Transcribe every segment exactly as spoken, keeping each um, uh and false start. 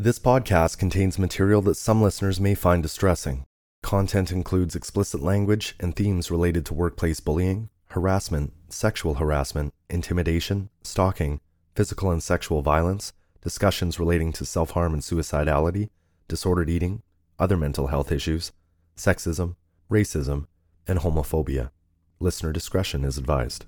This podcast contains material that some listeners may find distressing. Content includes explicit language and themes related to workplace bullying, harassment, sexual harassment, intimidation, stalking, physical and sexual violence, discussions relating to self-harm and suicidality, disordered eating, other mental health issues, sexism, racism, and homophobia. Listener discretion is advised.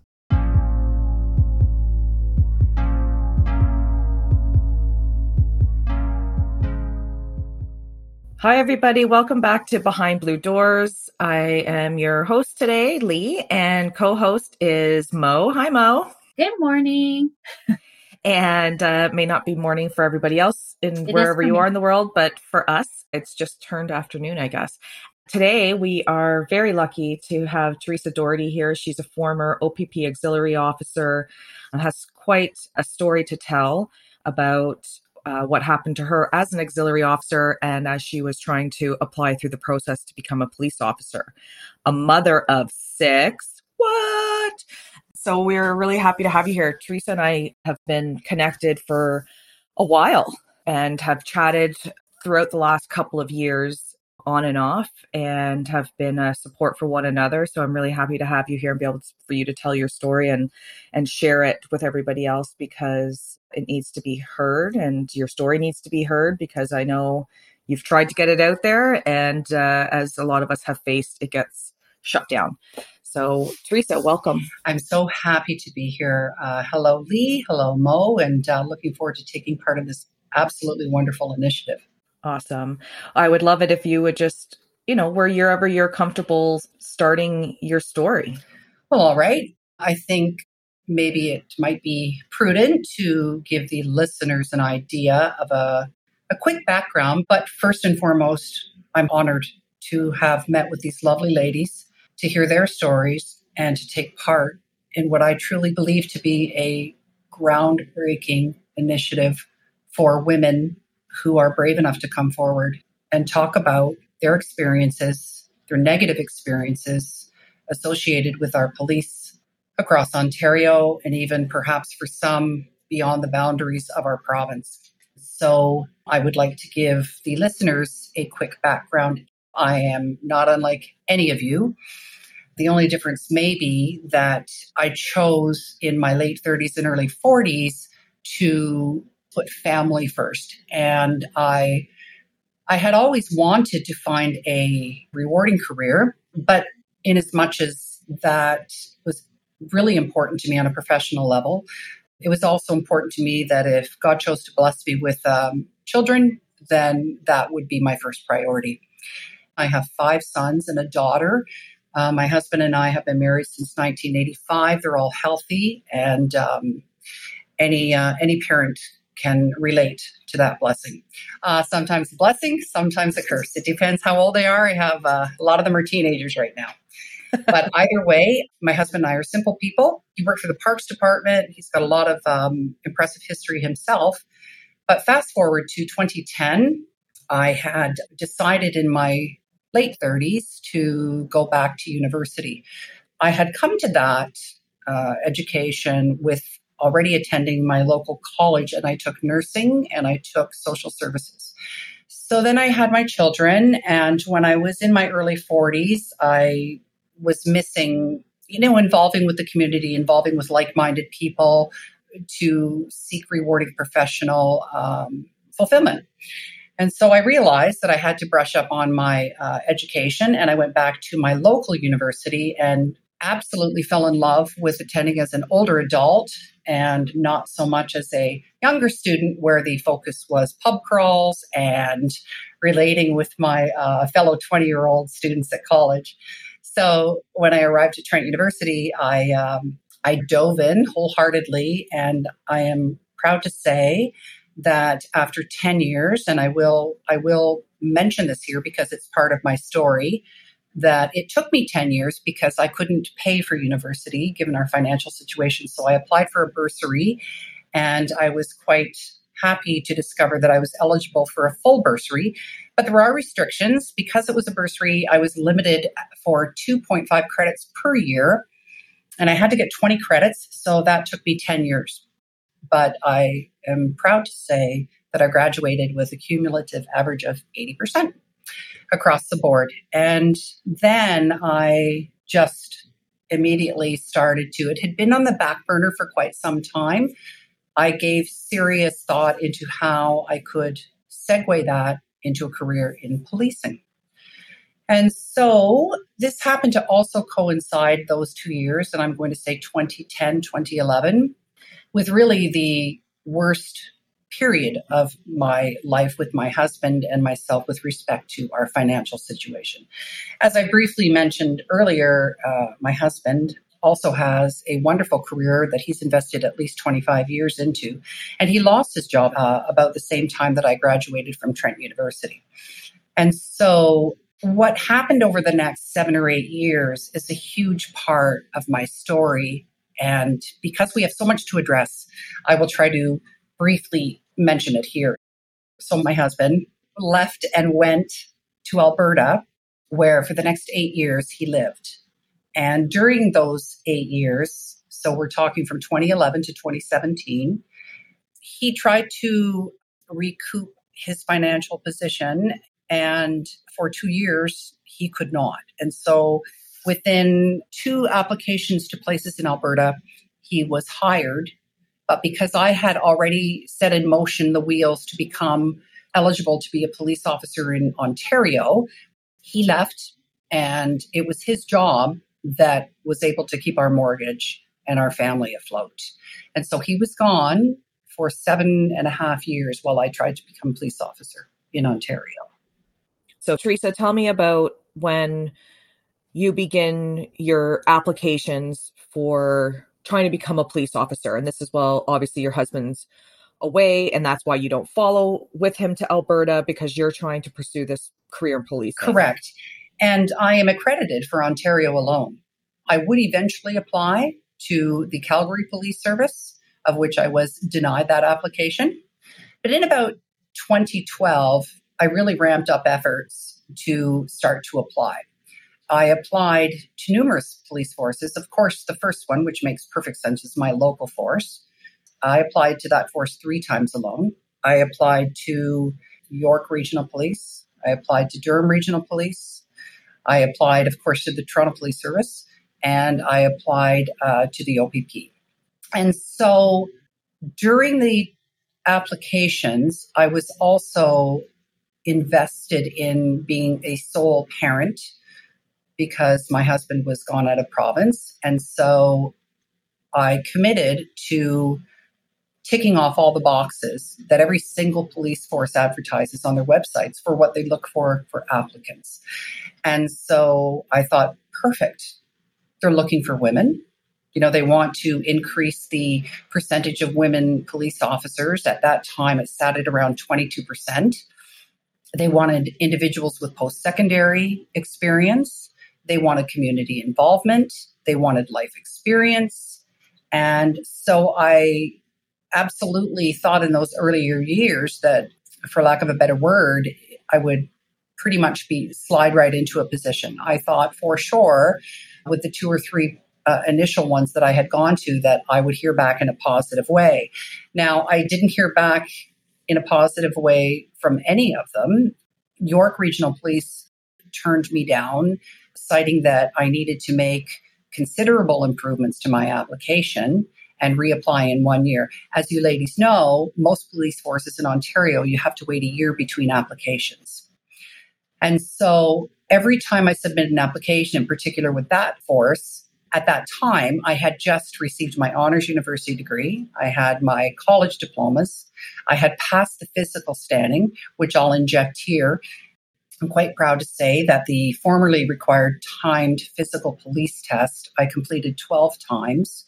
Hi, everybody. Welcome back to Behind Blue Doors. I am your host today, Lee, and co-host is Mo. Hi, Mo. Good morning. And uh, may not be morning for everybody else in it wherever you are in the world, but for us, it's just turned afternoon, I guess. Today, we are very lucky to have Teresa Doherty here. She's a former O P P auxiliary officer and has quite a story to tell about Uh, what happened to her as an auxiliary officer and as she was trying to apply through the process to become a police officer. A mother of six. What? So we're really happy to have you here. Teresa and I have been connected for a while and have chatted throughout the last couple of years on and off and have been a support for one another. So I'm really happy to have you here and be able to, for you to tell your story and, and share it with everybody else, because it needs to be heard and your story needs to be heard, because I know you've tried to get it out there. And uh, as a lot of us have faced, it gets shut down. So Teresa, welcome. I'm so happy to be here. Uh, hello, Lee. Hello, Mo. And uh, looking forward to taking part in this absolutely wonderful initiative. Awesome. I would love it if you would just, you know, wherever you're comfortable starting your story. Well, all right. I think maybe it might be prudent to give the listeners an idea of a, a quick background. But first and foremost, I'm honored to have met with these lovely ladies, to hear their stories, and to take part in what I truly believe to be a groundbreaking initiative for women who are brave enough to come forward and talk about their experiences, their negative experiences associated with our police across Ontario, and even perhaps for some beyond the boundaries of our province. So I would like to give the listeners a quick background. I am not unlike any of you. The only difference may be that I chose in my late thirties and early forties to put family first. And I I had always wanted to find a rewarding career, but in as much as that was really important to me on a professional level, it was also important to me that if God chose to bless me with um, children, then that would be my first priority. I have five sons and a daughter. Uh, my husband and I have been married since nineteen eighty-five. They're all healthy, and um, any uh, any parent can relate to that blessing. Uh, sometimes a blessing, sometimes a curse. It depends how old they are. I have uh, a lot of them are teenagers right now. But either way, my husband and I are simple people. He worked for the Parks Department. He's got a lot of um, impressive history himself. But fast forward to twenty ten, I had decided in my late thirties to go back to university. I had come to that uh, education with already attending my local college, and I took nursing and I took social services. So then I had my children, and when I was in my early forties, I was missing, you know, involving with the community, involving with like-minded people to seek rewarding professional um, fulfillment. And so I realized that I had to brush up on my uh, education, and I went back to my local university and absolutely fell in love with attending as an older adult and not so much as a younger student, where the focus was pub crawls and relating with my uh, fellow twenty-year-old students at college. So when I arrived at Trent University, I um, I dove in wholeheartedly, and I am proud to say that after ten years, and I will I will mention this here because it's part of my story, that it took me ten years because I couldn't pay for university given our financial situation. So I applied for a bursary, and I was quite happy to discover that I was eligible for a full bursary. But there are restrictions. Because it was a bursary, I was limited for two point five credits per year, and I had to get twenty credits. So that took me ten years. But I am proud to say that are graduated with a cumulative average of eighty percent across the board. And then I just immediately started to, it had been on the back burner for quite some time. I gave serious thought into how I could segue that into a career in policing. And so this happened to also coincide those two years, and I'm going to say twenty ten, twenty eleven, with really the worst period of my life with my husband and myself with respect to our financial situation. As I briefly mentioned earlier, uh, my husband also has a wonderful career that he's invested at least twenty-five years into. And he lost his job uh, about the same time that I graduated from Trent University. And so what happened over the next seven or eight years is a huge part of my story. And because we have so much to address, I will try to briefly mention it here. So my husband left and went to Alberta, where for the next eight years he lived. And during those eight years, so we're talking from twenty eleven to twenty seventeen, he tried to recoup his financial position. And for two years, he could not. And so within two applications to places in Alberta, he was hired. But because I had already set in motion the wheels to become eligible to be a police officer in Ontario, he left. And it was his job that was able to keep our mortgage and our family afloat. And so he was gone for seven and a half years while I tried to become a police officer in Ontario. So Teresa, tell me about when you begin your applications for trying to become a police officer. And this is, well, obviously your husband's away and that's why you don't follow with him to Alberta because you're trying to pursue this career in policing. Correct. And I am accredited for Ontario alone. I would eventually apply to the Calgary Police Service, of which I was denied that application. But in about twenty twelve, I really ramped up efforts to start to apply. I applied to numerous police forces. Of course, the first one, which makes perfect sense, is my local force. I applied to that force three times alone. I applied to York Regional Police. I applied to Durham Regional Police. I applied, of course, to the Toronto Police Service, and I applied uh, to the O P P. And so during the applications, I was also invested in being a sole parent because my husband was gone out of province. And so I committed to ticking off all the boxes that every single police force advertises on their websites for what they look for for applicants. And so I thought, perfect. They're looking for women. You know, they want to increase the percentage of women police officers. At that time, it sat at around twenty-two percent. They wanted individuals with post-secondary experience. They wanted community involvement. They wanted life experience. And so I absolutely thought in those earlier years that, for lack of a better word, I would pretty much be slide right into a position. I thought for sure with the two or three uh, initial ones that I had gone to that I would hear back in a positive way. Now, I didn't hear back in a positive way from any of them. York Regional Police turned me down, citing that I needed to make considerable improvements to my application and reapply in one year. As you ladies know, most police forces in Ontario, you have to wait a year between applications. And so every time I submitted an application, in particular with that force, at that time, I had just received my honors university degree. I had my college diplomas. I had passed the physical standing, which I'll inject here. I'm quite proud to say that the formerly required timed physical police test, I completed twelve times.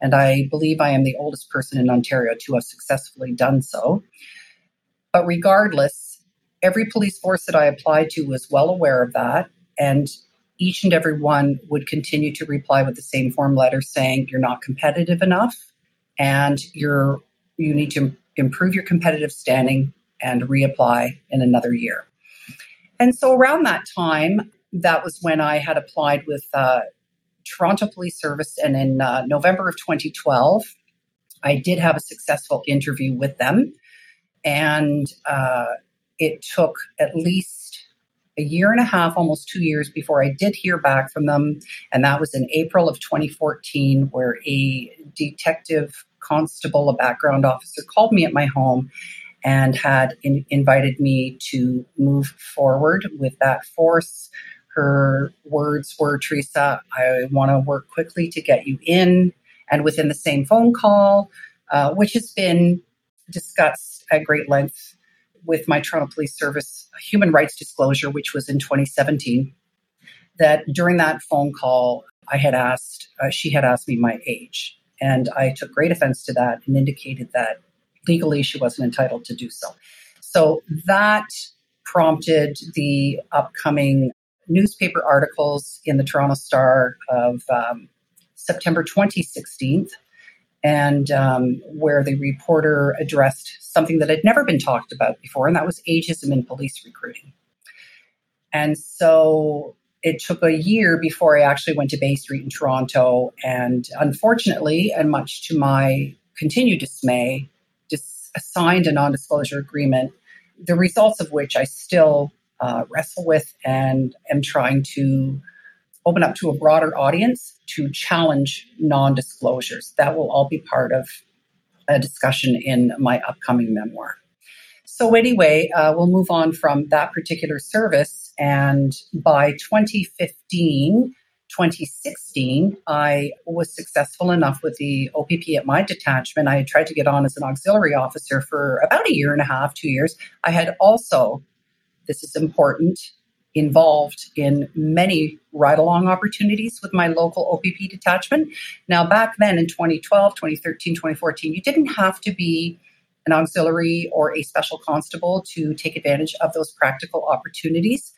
And I believe I am the oldest person in Ontario to have successfully done so. But regardless, every police force that I applied to was well aware of that. And each and every one would continue to reply with the same form letter saying, you're not competitive enough and you're you need to improve your competitive standing and reapply in another year. And so around that time, that was when I had applied with uh Toronto Police Service. And in uh, November of twenty twelve, I did have a successful interview with them. And uh, it took at least a year and a half, almost two years before I did hear back from them. And that was in April of twenty fourteen, where a detective constable, a background officer, called me at my home and had in, invited me to move forward with that force. Her words were, "Teresa, I want to work quickly to get you in." And within the same phone call, uh, which has been discussed at great length with my Toronto Police Service human rights disclosure, which was in twenty seventeen, that during that phone call, I had asked, uh, she had asked me my age. And I took great offense to that and indicated that legally she wasn't entitled to do so. So that prompted the upcoming newspaper articles in the Toronto Star of um, September twenty sixteen, and um, where the reporter addressed something that had never been talked about before, and that was ageism in police recruiting. And so it took a year before I actually went to Bay Street in Toronto, and unfortunately, and much to my continued dismay, dis- signed a non-disclosure agreement, the results of which I still uh, wrestle with and am trying to open up to a broader audience to challenge non-disclosures. That will all be part of a discussion in my upcoming memoir. So anyway, uh, we'll move on from that particular service. And by twenty fifteen, twenty sixteen, I was successful enough with the O P P at my detachment. I had tried to get on as an auxiliary officer for about a year and a half, two years. I had also, this is important, involved in many ride-along opportunities with my local O P P detachment. Now, back then in twenty twelve, twenty thirteen, twenty fourteen, you didn't have to be an auxiliary or a special constable to take advantage of those practical opportunities.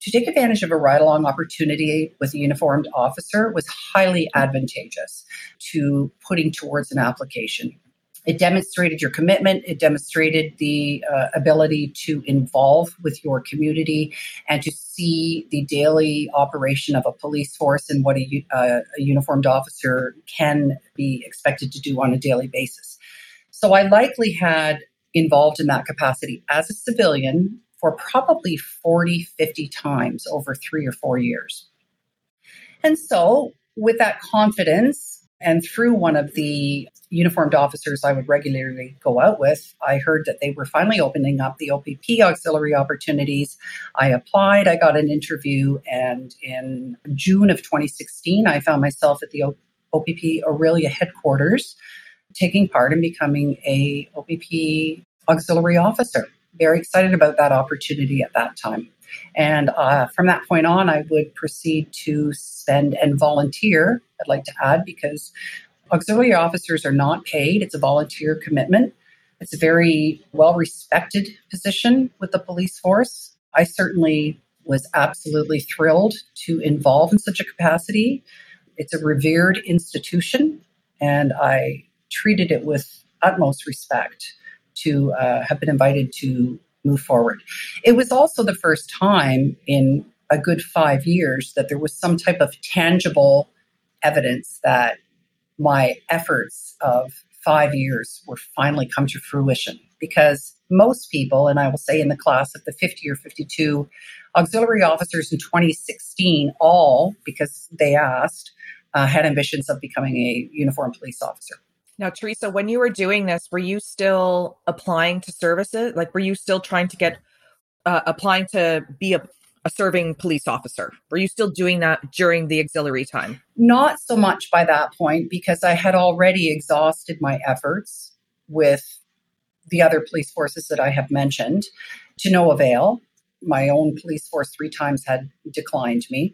To take advantage of a ride-along opportunity with a uniformed officer was highly advantageous to putting towards an application. It demonstrated your commitment. It demonstrated the uh, ability to involve with your community and to see the daily operation of a police force and what a, uh, a uniformed officer can be expected to do on a daily basis. So I likely had involved in that capacity as a civilian for probably forty, fifty times over three or four years. And so with that confidence and through one of the uniformed officers I would regularly go out with, I heard that they were finally opening up the O P P auxiliary opportunities. I applied, I got an interview, and in June of twenty sixteen, I found myself at the O P P Orillia headquarters taking part in becoming a O P P auxiliary officer. Very excited about that opportunity at that time. And uh, from that point on, I would proceed to spend and volunteer, I'd like to add, because auxiliary officers are not paid. It's a volunteer commitment. It's a very well-respected position with the police force. I certainly was absolutely thrilled to involve in such a capacity. It's a revered institution, and I treated it with utmost respect to uh, have been invited to move forward. It was also the first time in a good five years that there was some type of tangible evidence that my efforts of five years were finally come to fruition, because most people, and I will say in the class of the fifty or fifty-two auxiliary officers in twenty sixteen, all because they asked, uh, had ambitions of becoming a uniformed police officer. Now, Teresa, when you were doing this, were you still applying to services? Like, were you still trying to get, uh, applying to be a a serving police officer? Were you still doing that during the auxiliary time? Not so much by that point, because I had already exhausted my efforts with the other police forces that I have mentioned to no avail. My own police force three times had declined me.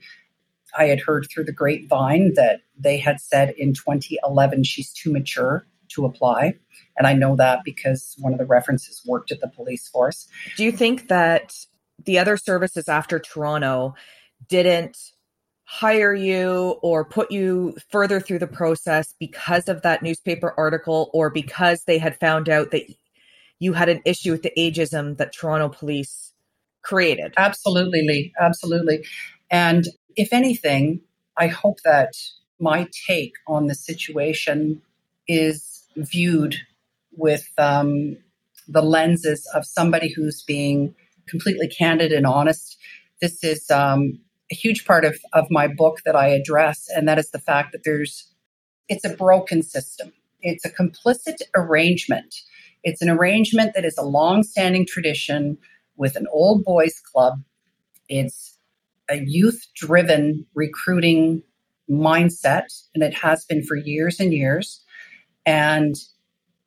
I had heard through the grapevine that they had said in twenty eleven, she's too mature to apply. And I know that because one of the references worked at the police force. Do you think that the other services after Toronto didn't hire you or put you further through the process because of that newspaper article, or because they had found out that you had an issue with the ageism that Toronto Police created? Absolutely, Lee. Absolutely. And if anything, I hope that my take on the situation is viewed with um, the lenses of somebody who's being completely candid and honest. This is um, a huge part of, of my book that I address, and that is the fact that there's, it's a broken system. It's a complicit arrangement. It's an arrangement that is a long-standing tradition with an old boys club. It's a youth-driven recruiting mindset, and it has been for years and years. And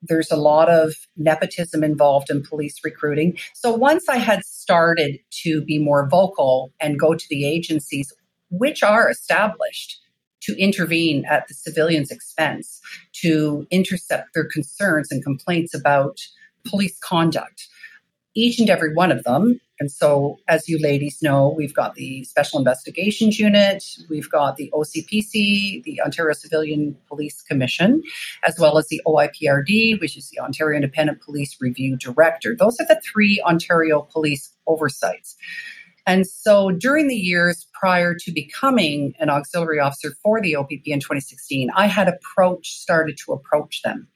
there's a lot of nepotism involved in police recruiting. So once I had started to be more vocal and go to the agencies, which are established to intervene at the civilian's expense, to intercept their concerns and complaints about police conduct, each and every one of them. And so, as you ladies know, we've got the Special Investigations Unit, we've got the O C P C, the Ontario Civilian Police Commission, as well as the O I P R D, which is the Ontario Independent Police Review Director. Those are the three Ontario police oversights. And so during the years prior to becoming an auxiliary officer for the O P P in twenty sixteen, I had approached, started to approach them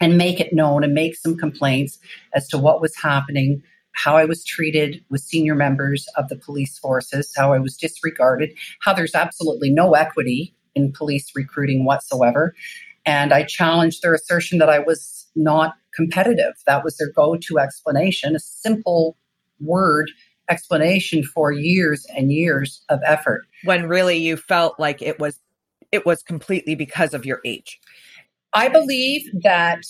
and make it known and make some complaints as to what was happening, how I was treated with senior members of the police forces, how I was disregarded, how there's absolutely no equity in police recruiting whatsoever. And I challenged their assertion that I was not competitive. That was their go-to explanation, a simple word explanation for years and years of effort. When really you felt like it was, it was completely because of your age. I believe that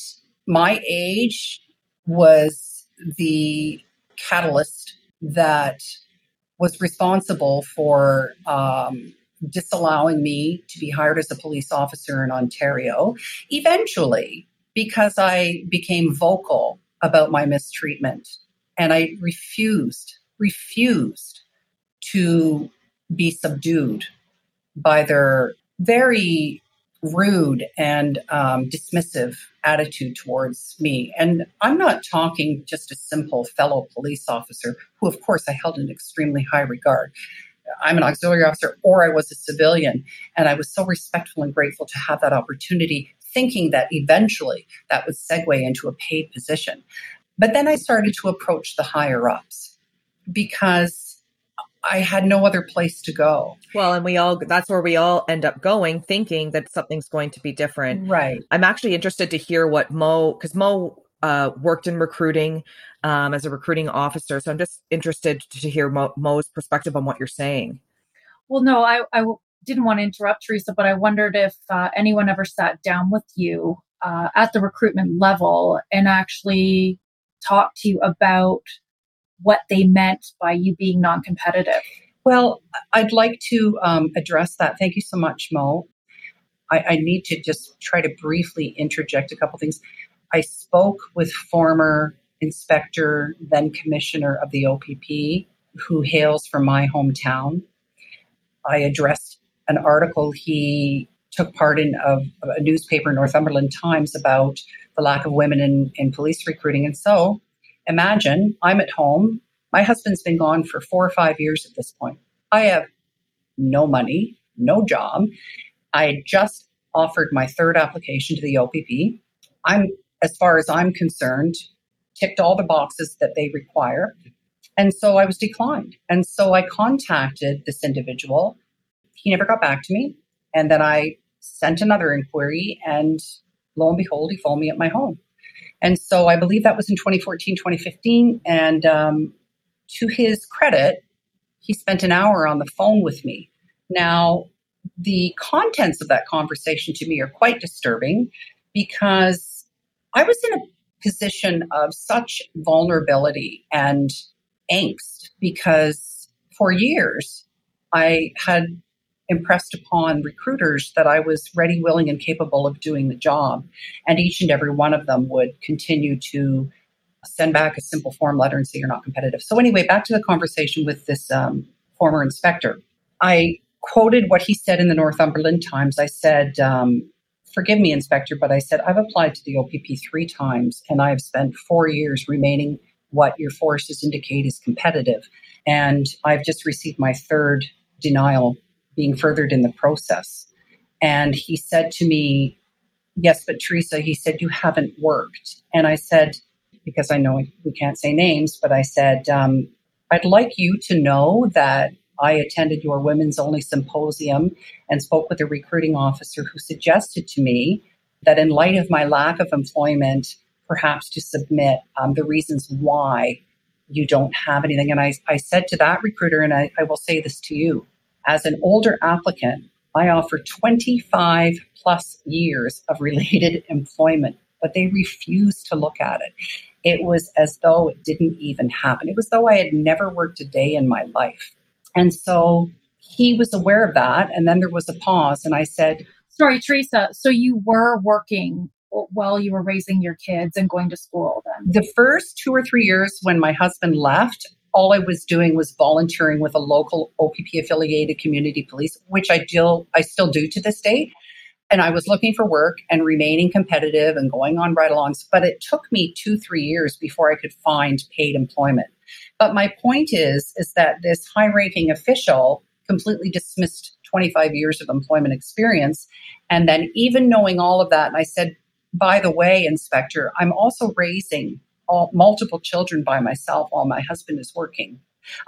my age was the catalyst that was responsible for um, disallowing me to be hired as a police officer in Ontario. Eventually, because I became vocal about my mistreatment and I refused, refused to be subdued by their very rude and um, dismissive attitude towards me. And I'm not talking just a simple fellow police officer, who, of course, I held in extremely high regard. I'm an auxiliary officer, or I was a civilian, and I was so respectful and grateful to have that opportunity, thinking that eventually that would segue into a paid position. But then I started to approach the higher-ups because I had no other place to go. Well, and we all, that's where we all end up going, thinking that something's going to be different. Right. I'm actually interested to hear what Mo, because Mo uh, worked in recruiting um, as a recruiting officer. So I'm just interested to hear Mo, Mo's perspective on what you're saying. Well, no, I, I didn't want to interrupt, Teresa, but I wondered if uh, anyone ever sat down with you uh, at the recruitment level and actually talked to you about what they meant by you being non-competitive. Well, I'd like to um, address that. Thank you so much, Mo. I, I need to just try to briefly interject a couple things. I spoke with former inspector, then commissioner of the O P P, who hails from my hometown. I addressed an article he took part in of a newspaper, Northumberland Times, about the lack of women in, in police recruiting. And so imagine I'm at home. My husband's been gone for four or five years at this point. I have no money, no job. I had just offered my third application to the O P P. I'm, as far as I'm concerned, ticked all the boxes that they require. And so I was declined. And so I contacted this individual. He never got back to me. And then I sent another inquiry, and lo and behold, he phoned me at my home. And so I believe that was in twenty fourteen, twenty fifteen. And um, to his credit, he spent an hour on the phone with me. Now, the contents of that conversation to me are quite disturbing, because I was in a position of such vulnerability and angst because for years I had impressed upon recruiters that I was ready, willing, and capable of doing the job. And each and every one of them would continue to send back a simple form letter and say, you're not competitive. So anyway, back to the conversation with this um, former inspector. I quoted what he said in the Northumberland Times. I said, um, forgive me, Inspector, but I said, I've applied to the O P P three times, and I've spent four years remaining what your forces indicate is competitive. And I've just received my third denial, being furthered in the process. And he said to me, yes, but Teresa, he said, you haven't worked. And I said, because I know we can't say names, but I said, um, I'd like you to know that I attended your women's only symposium and spoke with a recruiting officer who suggested to me that in light of my lack of employment, perhaps to submit um, the reasons why you don't have anything. And I, I said to that recruiter, and I, I will say this to you, as an older applicant, I offer twenty-five plus years of related employment, but they refused to look at it. It was as though it didn't even happen. It was as though I had never worked a day in my life. And so he was aware of that. And then there was a pause. And I said, sorry, Teresa, so you were working while you were raising your kids and going to school then? The first two or three years when my husband left, all I was doing was volunteering with a local O P P affiliated community police, which I, do, I still do to this day. And I was looking for work and remaining competitive and going on ride-alongs. But it took me two, three years before I could find paid employment. But my point is, is that this high-ranking official completely dismissed twenty-five years of employment experience. And then even knowing all of that, and I said, by the way, Inspector, I'm also raising all, multiple children by myself while my husband is working.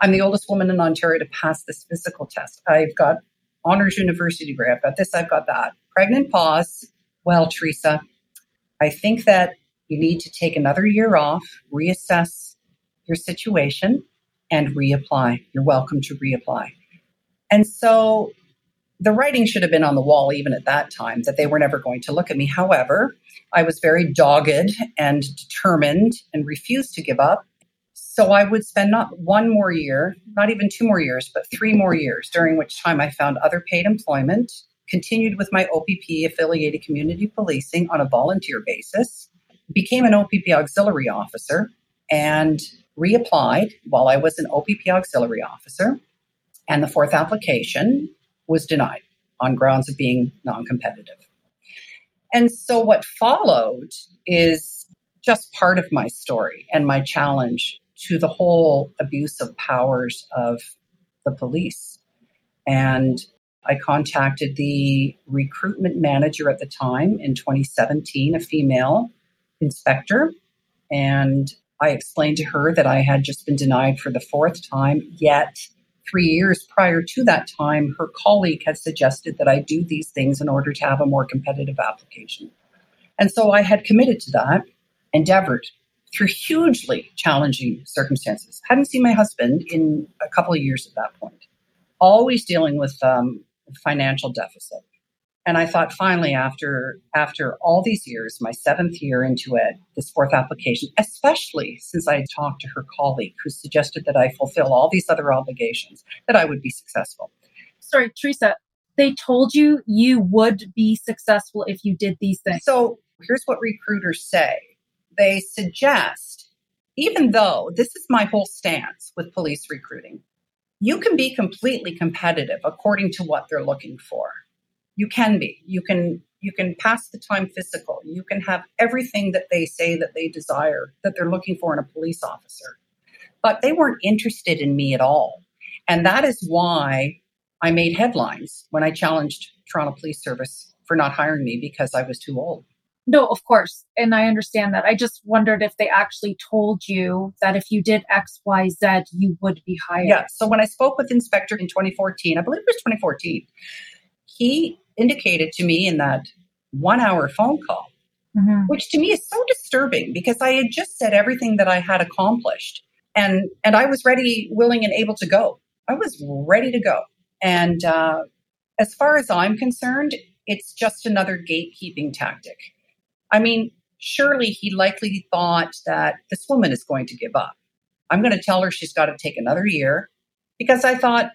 I'm the oldest woman in Ontario to pass this physical test. I've got Honors University degree. I've got this, I've got that. Pregnant pause. Well, Teresa, I think that you need to take another year off, reassess your situation, and reapply. You're welcome to reapply. And so the writing should have been on the wall even at that time that they were never going to look at me. However, I was very dogged and determined and refused to give up. So I would spend not one more year, not even two more years, but three more years, during which time I found other paid employment, continued with my O P P affiliated community policing on a volunteer basis, became an O P P auxiliary officer, and reapplied while I was an O P P auxiliary officer. And the fourth application was denied on grounds of being non-competitive. And so what followed is just part of my story and my challenge to the whole abuse of powers of the police. And I contacted the recruitment manager at the time in twenty seventeen, a female inspector, and I explained to her that I had just been denied for the fourth time, yet three years prior to that time, her colleague had suggested that I do these things in order to have a more competitive application. And so I had committed to that, endeavored through hugely challenging circumstances. Hadn't seen my husband in a couple of years at that point. Always dealing with um, financial deficit. And I thought finally, after after all these years, my seventh year into it, this fourth application, especially since I had talked to her colleague who suggested that I fulfill all these other obligations, that I would be successful. Sorry, Teresa, they told you you would be successful if you did these things. So here's what recruiters say. They suggest, even though this is my whole stance with police recruiting, you can be completely competitive according to what they're looking for. You can be. You can you can pass the time physical. You can have everything that they say that they desire, that they're looking for in a police officer. But they weren't interested in me at all. And that is why I made headlines when I challenged Toronto Police Service for not hiring me because I was too old. No, of course. And I understand that. I just wondered if they actually told you that if you did X, Y, Z, you would be hired. Yeah. So when I spoke with Inspector in twenty fourteen, I believe it was twenty fourteen, he indicated to me in that one hour phone call, mm-hmm. which to me is so disturbing because I had just said everything that I had accomplished and, and I was ready, willing, and able to go. I was ready to go. And uh, as far as I'm concerned, it's just another gatekeeping tactic. I mean, surely he likely thought that this woman is going to give up. I'm going to tell her she's got to take another year because I thought,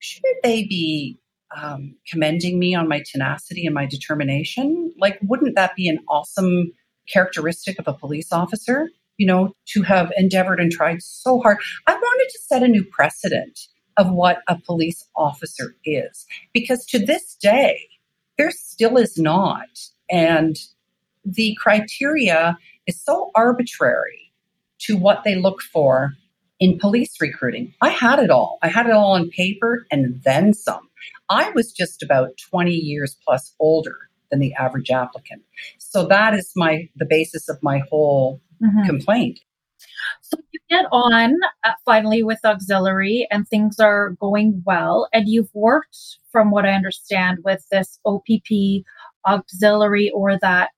shouldn't they be um, commending me on my tenacity and my determination? Like, wouldn't that be an awesome characteristic of a police officer, you know, to have endeavored and tried so hard? I wanted to set a new precedent of what a police officer is, because to this day, there still is not. And the criteria is so arbitrary to what they look for in police recruiting. I had it all. I had it all on paper and then some. I was just about twenty years plus older than the average applicant. So that is my the basis of my whole mm-hmm. complaint. So you get on uh, finally with auxiliary and things are going well. And you've worked, from what I understand, with this O P P auxiliary or that.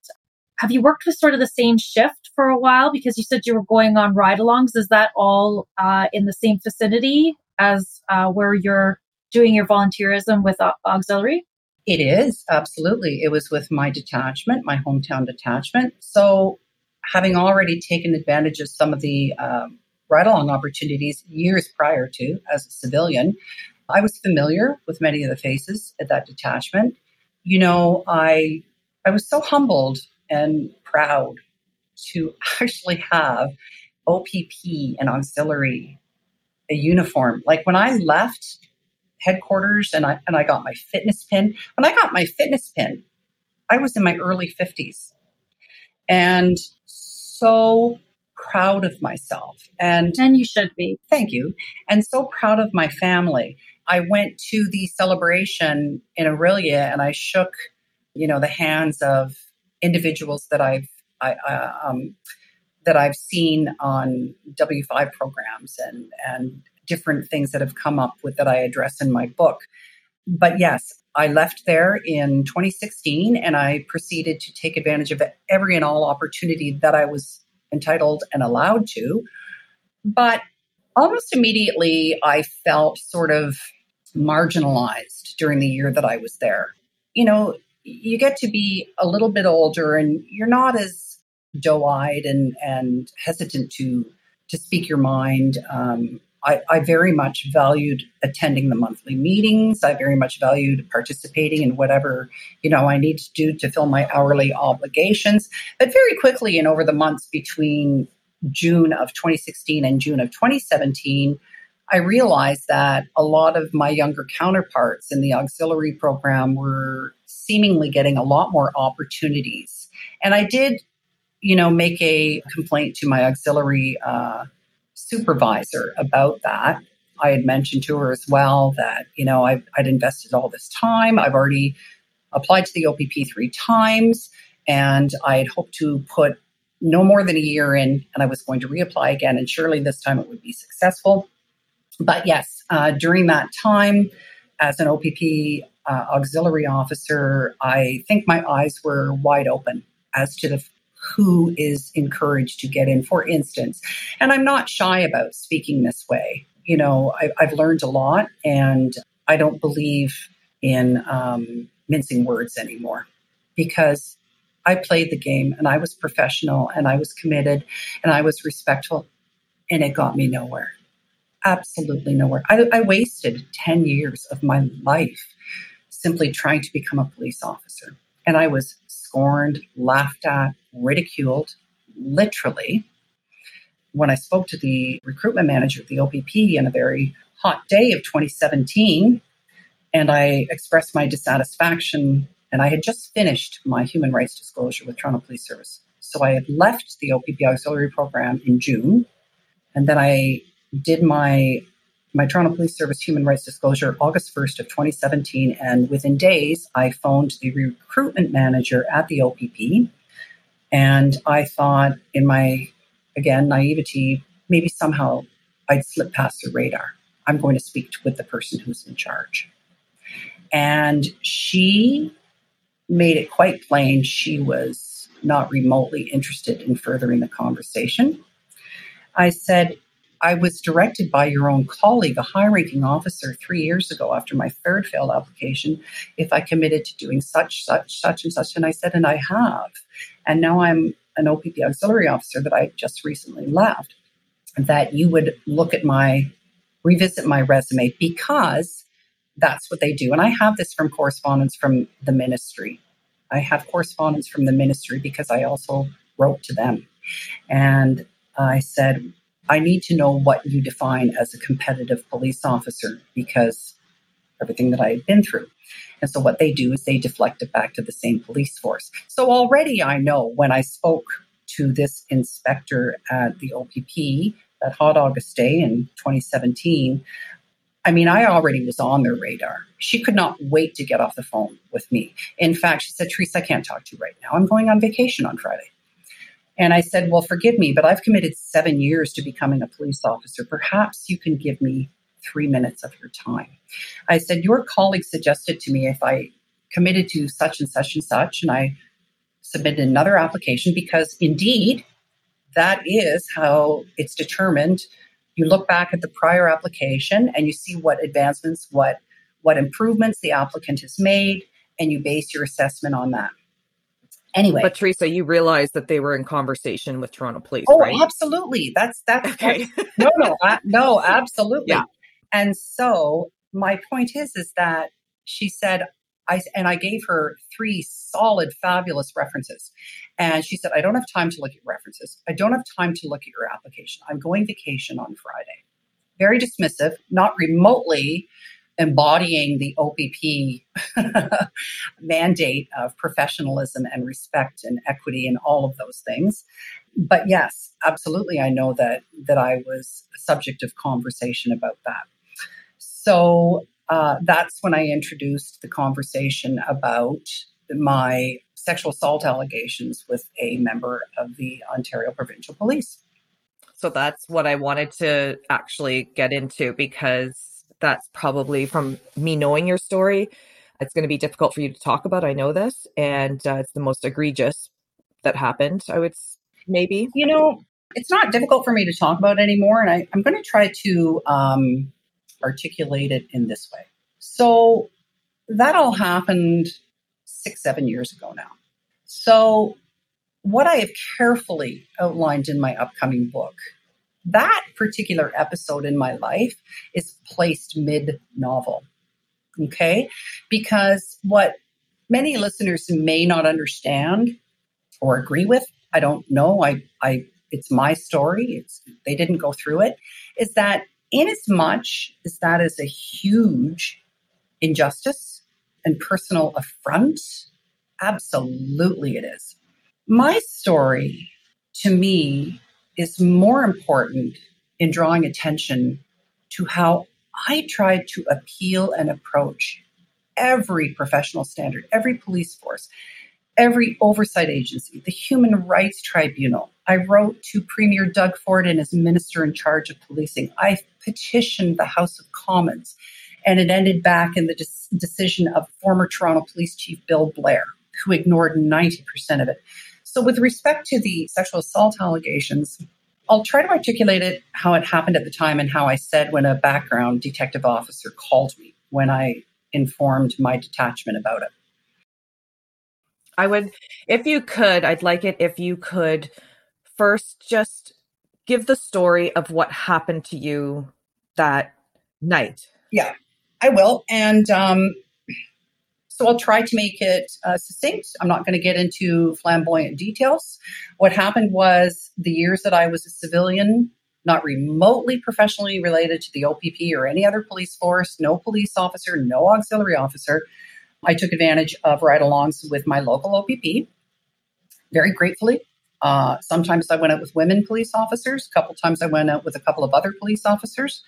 Have you worked with sort of the same shift for a while? Because you said you were going on ride-alongs. Is that all uh, in the same vicinity as uh, where you're doing your volunteerism with uh, auxiliary? It is, absolutely. It was with my detachment, my hometown detachment. So having already taken advantage of some of the um, ride-along opportunities years prior to as a civilian, I was familiar with many of the faces at that detachment. You know, I I was so humbled and proud to actually have O P P and auxiliary, a uniform. Like when I left headquarters and I and I got my fitness pin, when I got my fitness pin, I was in my early fifties and so proud of myself. And, and you should be. Thank you. And so proud of my family. I went to the celebration in Orillia and I shook, you know, the hands of individuals that I've I, uh, um, that I've seen on W five programs and and different things that have come up with that I address in my book. But yes, I left there in twenty sixteen and I proceeded to take advantage of every and all opportunity that I was entitled and allowed to. But almost immediately, I felt sort of marginalized during the year that I was there. You know, you get to be a little bit older and you're not as doe-eyed and, and hesitant to, to speak your mind. Um, I, I very much valued attending the monthly meetings. I very much valued participating in whatever, you know, I need to do to fill my hourly obligations. But very quickly and over the months between June of twenty sixteen and June of twenty seventeen, I realized that a lot of my younger counterparts in the auxiliary program were seemingly getting a lot more opportunities. And I did, you know, make a complaint to my auxiliary uh, supervisor about that. I had mentioned to her as well that, you know, I've, I'd invested all this time. I've already applied to the O P P three times and I had hoped to put no more than a year in and I was going to reapply again. And surely this time it would be successful. But yes, uh, during that time as an O P P uh, auxiliary officer, I think my eyes were wide open as to the who is encouraged to get in, for instance. And I'm not shy about speaking this way. You know, I, I've learned a lot and I don't believe in um, mincing words anymore because I played the game and I was professional and I was committed and I was respectful and it got me nowhere. Absolutely nowhere. I, I wasted ten years of my life simply trying to become a police officer. And I was scorned, laughed at, ridiculed, literally. When I spoke to the recruitment manager at the O P P on a very hot day of twenty seventeen, and I expressed my dissatisfaction, and I had just finished my human rights disclosure with Toronto Police Service. So I had left the O P P auxiliary program in June, and then I did my my Toronto Police Service human rights disclosure August first of twenty seventeen. And within days, I phoned the recruitment manager at the O P P. And I thought in my, again, naivety, maybe somehow I'd slip past the radar. I'm going to speak with the person who's in charge. And she made it quite plain she was not remotely interested in furthering the conversation. I said, I was directed by your own colleague, a high-ranking officer, three years ago after my third failed application, if I committed to doing such, such, such, and such. And I said, and I have. And now I'm an O P P auxiliary officer that I just recently left, that you would look at my, revisit my resume because that's what they do. And I have this from correspondence from the ministry. I have correspondence from the ministry because I also wrote to them. And I said, I need to know what you define as a competitive police officer because everything that I had been through. And so what they do is they deflect it back to the same police force. So already I know when I spoke to this inspector at the O P P that hot August day in twenty seventeen, I mean, I already was on their radar. She could not wait to get off the phone with me. In fact, she said, Teresa, I can't talk to you right now. I'm going on vacation on Friday. And I said, well, forgive me, but I've committed seven years to becoming a police officer. Perhaps you can give me three minutes of your time. I said, your colleague suggested to me if I committed to such and such and such, and I submitted another application because indeed, that is how it's determined. You look back at the prior application and you see what advancements, what, what improvements the applicant has made, and you base your assessment on that. Anyway. But Teresa, you realized that they were in conversation with Toronto Police, oh, right? Oh, absolutely. That's, that's, okay. that's no, no, I, no, absolutely. Yeah. And so my point is, is that she said, I, and I gave her three solid, fabulous references. And she said, I don't have time to look at references. I don't have time to look at your application. I'm going vacation on Friday. Very dismissive, not remotely embodying the O P P mandate of professionalism and respect and equity and all of those things. But yes, absolutely. I know that, that I was a subject of conversation about that. So uh, that's when I introduced the conversation about my sexual assault allegations with a member of the Ontario Provincial Police. So that's what I wanted to actually get into, because that's probably, from me knowing your story, it's going to be difficult for you to talk about. I know this, and uh, it's the most egregious that happened. I would maybe, you know, it's not difficult for me to talk about anymore. And I, I'm going to try to um, articulate it in this way. So that all happened six, seven years ago now. So what I have carefully outlined in my upcoming book, that particular episode in my life is placed mid-novel, okay? Because what many listeners may not understand or agree with, I don't know, I, I, it's my story, it's, they didn't go through it, is that inasmuch as that is a huge injustice and personal affront, absolutely it is. My story, to me, is more important in drawing attention to how I tried to appeal and approach every professional standard, every police force, every oversight agency, the Human Rights Tribunal. I wrote to Premier Doug Ford and his minister in charge of policing. I petitioned the House of Commons, and it ended back in the de- decision of former Toronto Police Chief Bill Blair, who ignored ninety percent of it. So with respect to the sexual assault allegations, I'll try to articulate it, how it happened at the time and how I said when a background detective officer called me when I informed my detachment about it. I would, if you could, I'd like it if you could first just give the story of what happened to you that night. Yeah, I will. And, um, So I'll try to make it uh, succinct. I'm not going to get into flamboyant details. What happened was the years that I was a civilian, not remotely professionally related to the O P P or any other police force, no police officer, no auxiliary officer, I took advantage of ride-alongs with my local O P P, very gratefully. Uh, sometimes I went out with women police officers. A couple times I went out with a couple of other police officers.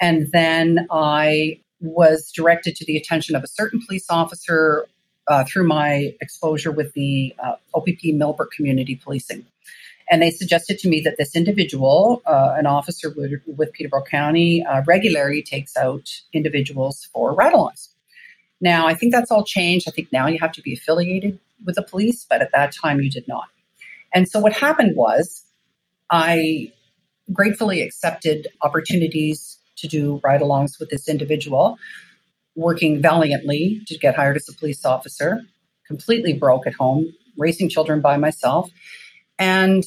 And then I was directed to the attention of a certain police officer uh, through my exposure with the uh, O P P Millbrook Community Policing. And they suggested to me that this individual, uh, an officer with, with Peterborough County, uh, regularly takes out individuals for ride-alongs. Now, I think that's all changed. I think now you have to be affiliated with the police, but at that time you did not. And so what happened was I gratefully accepted opportunities to do ride-alongs with this individual, working valiantly to get hired as a police officer, completely broke at home, raising children by myself. And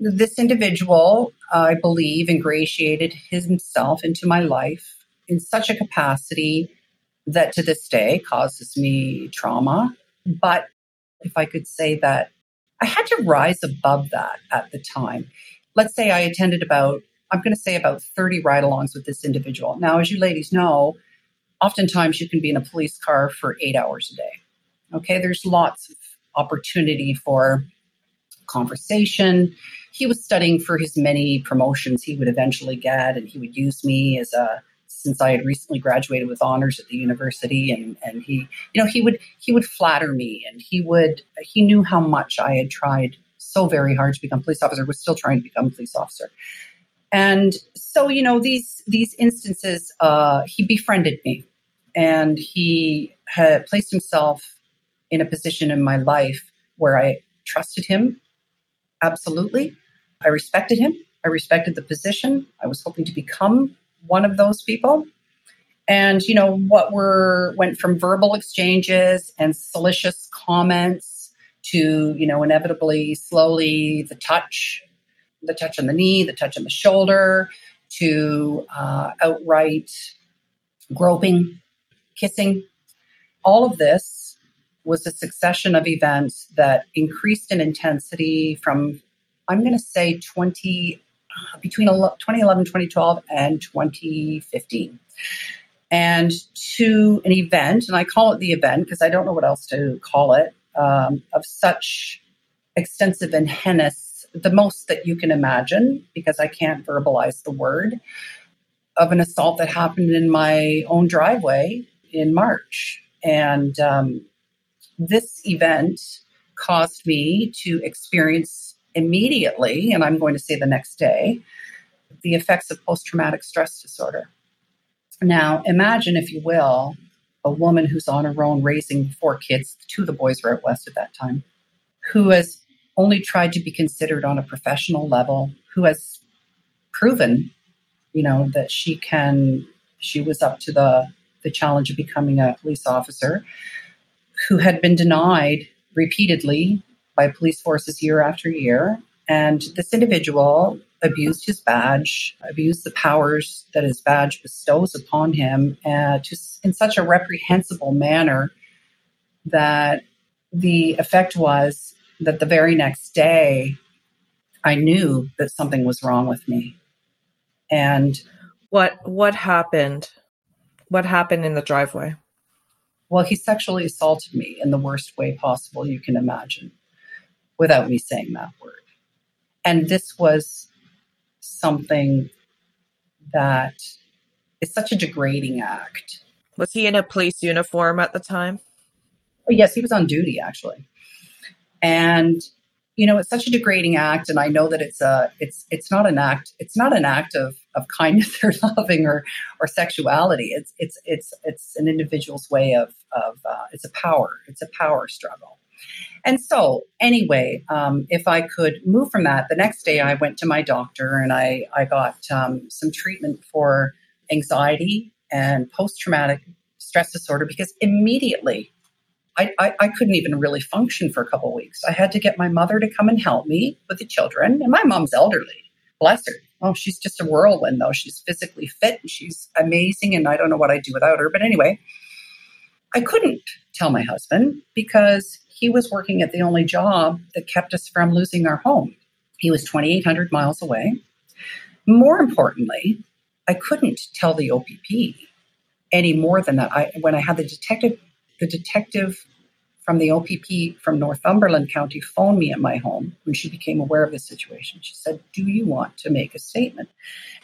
this individual, I believe, ingratiated himself into my life in such a capacity that to this day causes me trauma. But if I could say that, I had to rise above that at the time. Let's say I attended about I'm going to say about thirty ride-alongs with this individual. Now, as you ladies know, oftentimes you can be in a police car for eight hours a day. Okay, there's lots of opportunity for conversation. He was studying for his many promotions he would eventually get, and he would use me as a, since I had recently graduated with honors at the university, and and he, you know, he would he would flatter me, and he would he knew how much I had tried so very hard to become a police officer, was still trying to become a police officer. And so, you know, these these instances, uh, he befriended me, and he had placed himself in a position in my life where I trusted him. Absolutely. I respected him. I respected the position. I was hoping to become one of those people. And, you know, what were went from verbal exchanges and salacious comments to, you know, inevitably, slowly, the touch, the touch on the knee, the touch on the shoulder, to uh, outright groping, kissing. All of this was a succession of events that increased in intensity from, I'm going to say, twenty, between twenty eleven, twenty twelve, and twenty fifteen. And to an event, and I call it the event because I don't know what else to call it, um, of such extensive and heinous, the most that you can imagine, because I can't verbalize the word, of an assault that happened in my own driveway in March. And um, this event caused me to experience immediately, and I'm going to say the next day, the effects of post-traumatic stress disorder. Now, imagine, if you will, a woman who's on her own raising four kids, two of the boys were out west at that time, who has only tried to be considered on a professional level, who has proven, you know, that she can, she was up to the, the challenge of becoming a police officer, who had been denied repeatedly by police forces year after year. And this individual abused his badge, abused the powers that his badge bestows upon him uh, to, in such a reprehensible manner that the effect was that the very next day, I knew that something was wrong with me. And what what happened? What happened in the driveway? Well, he sexually assaulted me in the worst way possible you can imagine, without me saying that word. And this was something that is such a degrading act. Was he in a police uniform at the time? Oh, yes, he was on duty, actually. And, you know, it's such a degrading act. And I know that it's a, it's, it's not an act. It's not an act of, of kindness or loving or, or sexuality. It's, it's, it's, it's an individual's way of, of, uh, it's a power, it's a power struggle. And so anyway, um, if I could move from that, the next day I went to my doctor and I, I got um, some treatment for anxiety and post-traumatic stress disorder, because immediately I, I, I couldn't even really function for a couple of weeks. I had to get my mother to come and help me with the children. And my mom's elderly, bless her. Oh, she's just a whirlwind though. She's physically fit and she's amazing. And I don't know what I'd do without her. But anyway, I couldn't tell my husband because he was working at the only job that kept us from losing our home. He was twenty-eight hundred miles away. More importantly, I couldn't tell the O P P any more than that. I, when I had the detective, the detective from the O P P from Northumberland County phoned me at my home when she became aware of the situation. She said, "Do you want to make a statement?"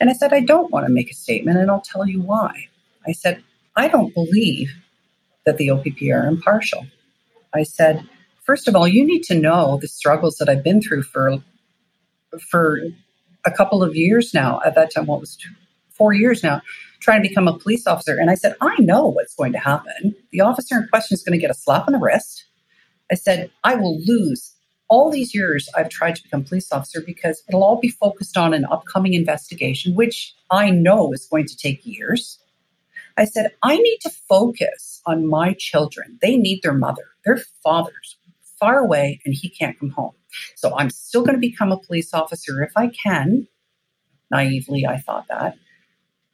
And I said, "I don't want to make a statement, and I'll tell you why." I said, "I don't believe that the O P P are impartial." I said, first of all, you need to know the struggles that I've been through for for a couple of years now. At that time, what was two, four years now, trying to become a police officer. And I said, I know what's going to happen. The officer in question is going to get a slap on the wrist. I said, I will lose all these years I've tried to become a police officer because it'll all be focused on an upcoming investigation, which I know is going to take years. I said, I need to focus on my children. They need their mother. Their father's far away and he can't come home. So I'm still going to become a police officer if I can. Naively, I thought that.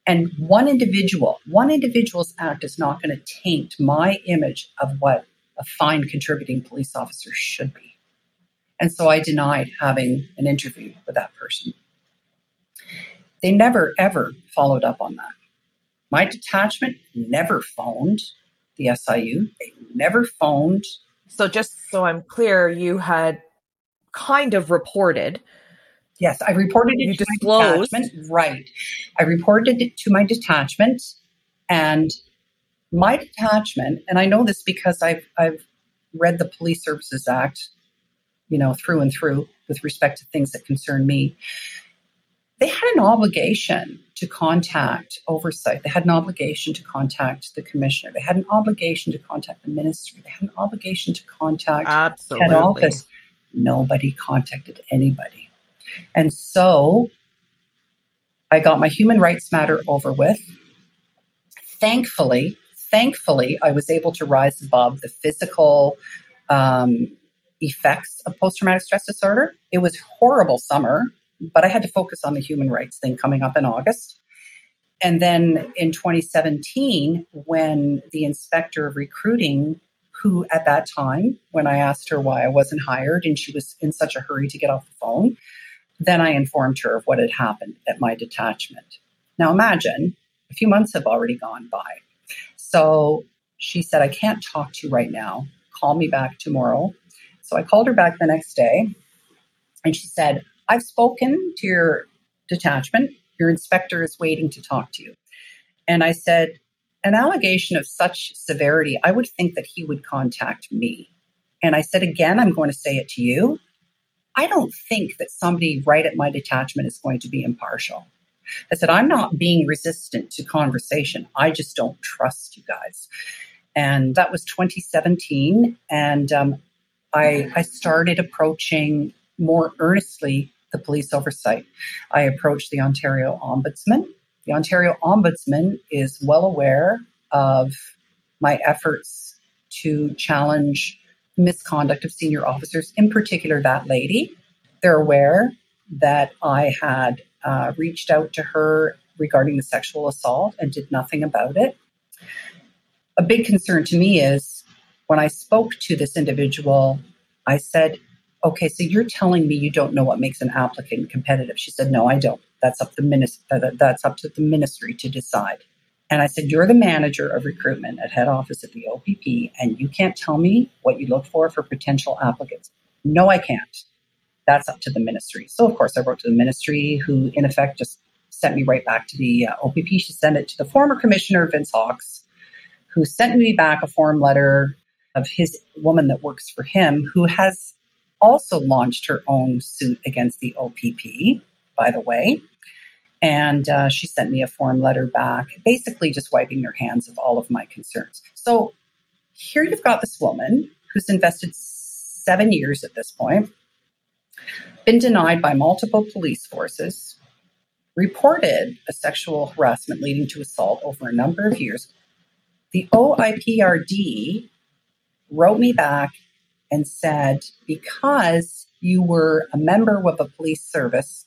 And one individual, one individual's act is not going to taint my image of what a fine contributing police officer should be. And so I denied having an interview with that person. They never, ever followed up on that. My detachment never phoned the S I U. They never phoned. So just so I'm clear, you had kind of reported. Yes, I reported it you to disclosed. my detachment. Right. I reported it to my detachment. And my detachment, and I know this because I've I've read the Police Services Act you know, through and through with respect to things that concern me. They had an obligation to contact oversight. They had an obligation to contact the commissioner. They had an obligation to contact the ministry. They had an obligation to contact Absolutely. head office. Nobody contacted anybody. And so I got my human rights matter over with. Thankfully, thankfully, I was able to rise above the physical um, effects of post-traumatic stress disorder. It was a horrible summer, but I had to focus on the human rights thing coming up in August. And then in twenty seventeen, when the inspector of recruiting, who at that time, when I asked her why I wasn't hired and she was in such a hurry to get off the phone, then I informed her of what had happened at my detachment. Now imagine, a few months have already gone by. So she said, I can't talk to you right now. Call me back tomorrow. So I called her back the next day and she said, I've spoken to your detachment. Your inspector is waiting to talk to you. And I said, an allegation of such severity, I would think that he would contact me. And I said, again, I'm going to say it to you. I don't think that somebody right at my detachment is going to be impartial. I said, I'm not being resistant to conversation. I just don't trust you guys. And that was twenty seventeen. And um, I, I started approaching more earnestly the police oversight. I approached the Ontario Ombudsman. The Ontario Ombudsman is well aware of my efforts to challenge misconduct of senior officers, in particular that lady. They're aware that I had uh, reached out to her regarding the sexual assault and did nothing about it. A big concern to me is when I spoke to this individual, I said, okay, so you're telling me you don't know what makes an applicant competitive. She said, no, I don't. That's up, the minis- that's up to the ministry to decide. And I said, you're the manager of recruitment at head office at the O P P, and you can't tell me what you look for for potential applicants. No, I can't. That's up to the ministry. So, of course, I wrote to the ministry, who, in effect, just sent me right back to the uh, O P P. She sent it to the former commissioner, Vince Hawkes, who sent me back a form letter of his woman that works for him, who has also launched her own suit against the O P P, by the way. And uh, she sent me a form letter back, basically just wiping their hands of all of my concerns. So here you've got this woman who's invested seven years at this point, been denied by multiple police forces, reported a sexual harassment leading to assault over a number of years. The O I P R D wrote me back and said, because you were a member of a police service,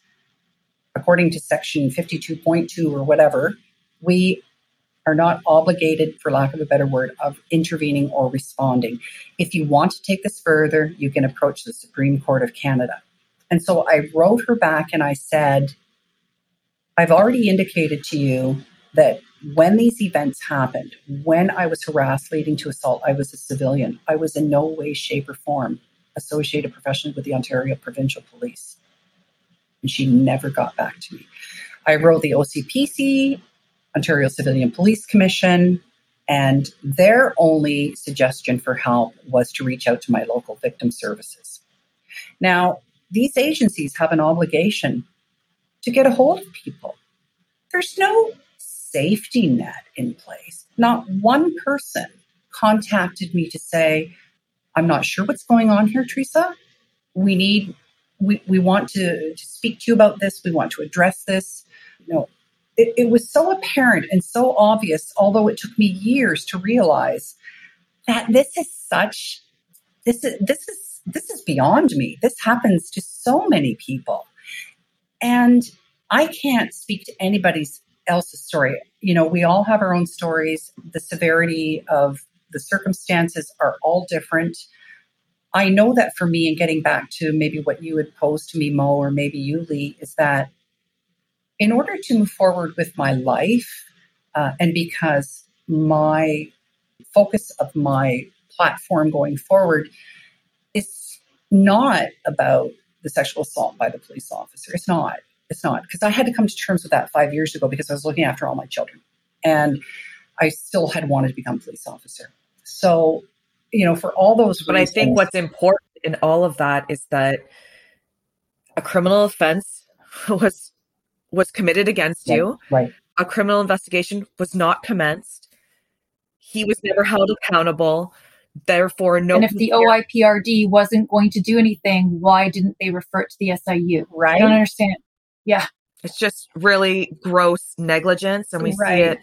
according to section fifty-two point two or whatever, we are not obligated, for lack of a better word, of intervening or responding. If you want to take this further, you can approach the Supreme Court of Canada. And so I wrote her back and I said, I've already indicated to you that when these events happened, when I was harassed leading to assault, I was a civilian. I was in no way, shape, or form associated professionally with the Ontario Provincial Police. And she never got back to me. I wrote the O C P C, Ontario Civilian Police Commission, and their only suggestion for help was to reach out to my local victim services. Now, these agencies have an obligation to get a hold of people. There's no safety net in place. Not one person contacted me to say, I'm not sure what's going on here, Teresa. We need, we, we want to, to speak to you about this. We want to address this. No, it, it was so apparent and so obvious, although it took me years to realize that this is such, this is, this is, this is beyond me. This happens to so many people. And I can't speak to anybody's else's story. You know, we all have our own stories. The severity of the circumstances are all different. I know that for me, and getting back to maybe what you had posed to me, Mo, or maybe you, Lee, is that in order to move forward with my life, uh, and because my focus of my platform going forward is not about the sexual assault by the police officer. It's not. It's not, because I had to come to terms with that five years ago because I was looking after all my children and I still had wanted to become a police officer. So, you know, for all those reasons. But I think what's important in all of that is that a criminal offense was was committed against right, you. Right. A criminal investigation was not commenced. He was never held accountable. Therefore, no. And if the O I P R D wasn't going to do anything, why didn't they refer it to the S I U? Right. I don't understand. Yeah. It's just really gross negligence, and we right. see it.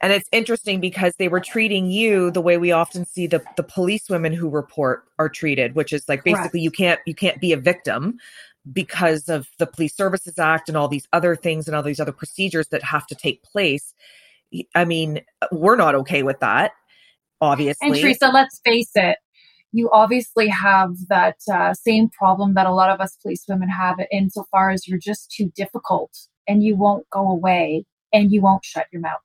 And it's interesting because they were treating you the way we often see the, the police women who report are treated, which is like basically Correct. you can't you can't be a victim because of the Police Services Act and all these other things and all these other procedures that have to take place. I mean, we're not okay with that, obviously. And Teresa, let's face it. You obviously have that uh, same problem that a lot of us police women have insofar as you're just too difficult and you won't go away and you won't shut your mouth.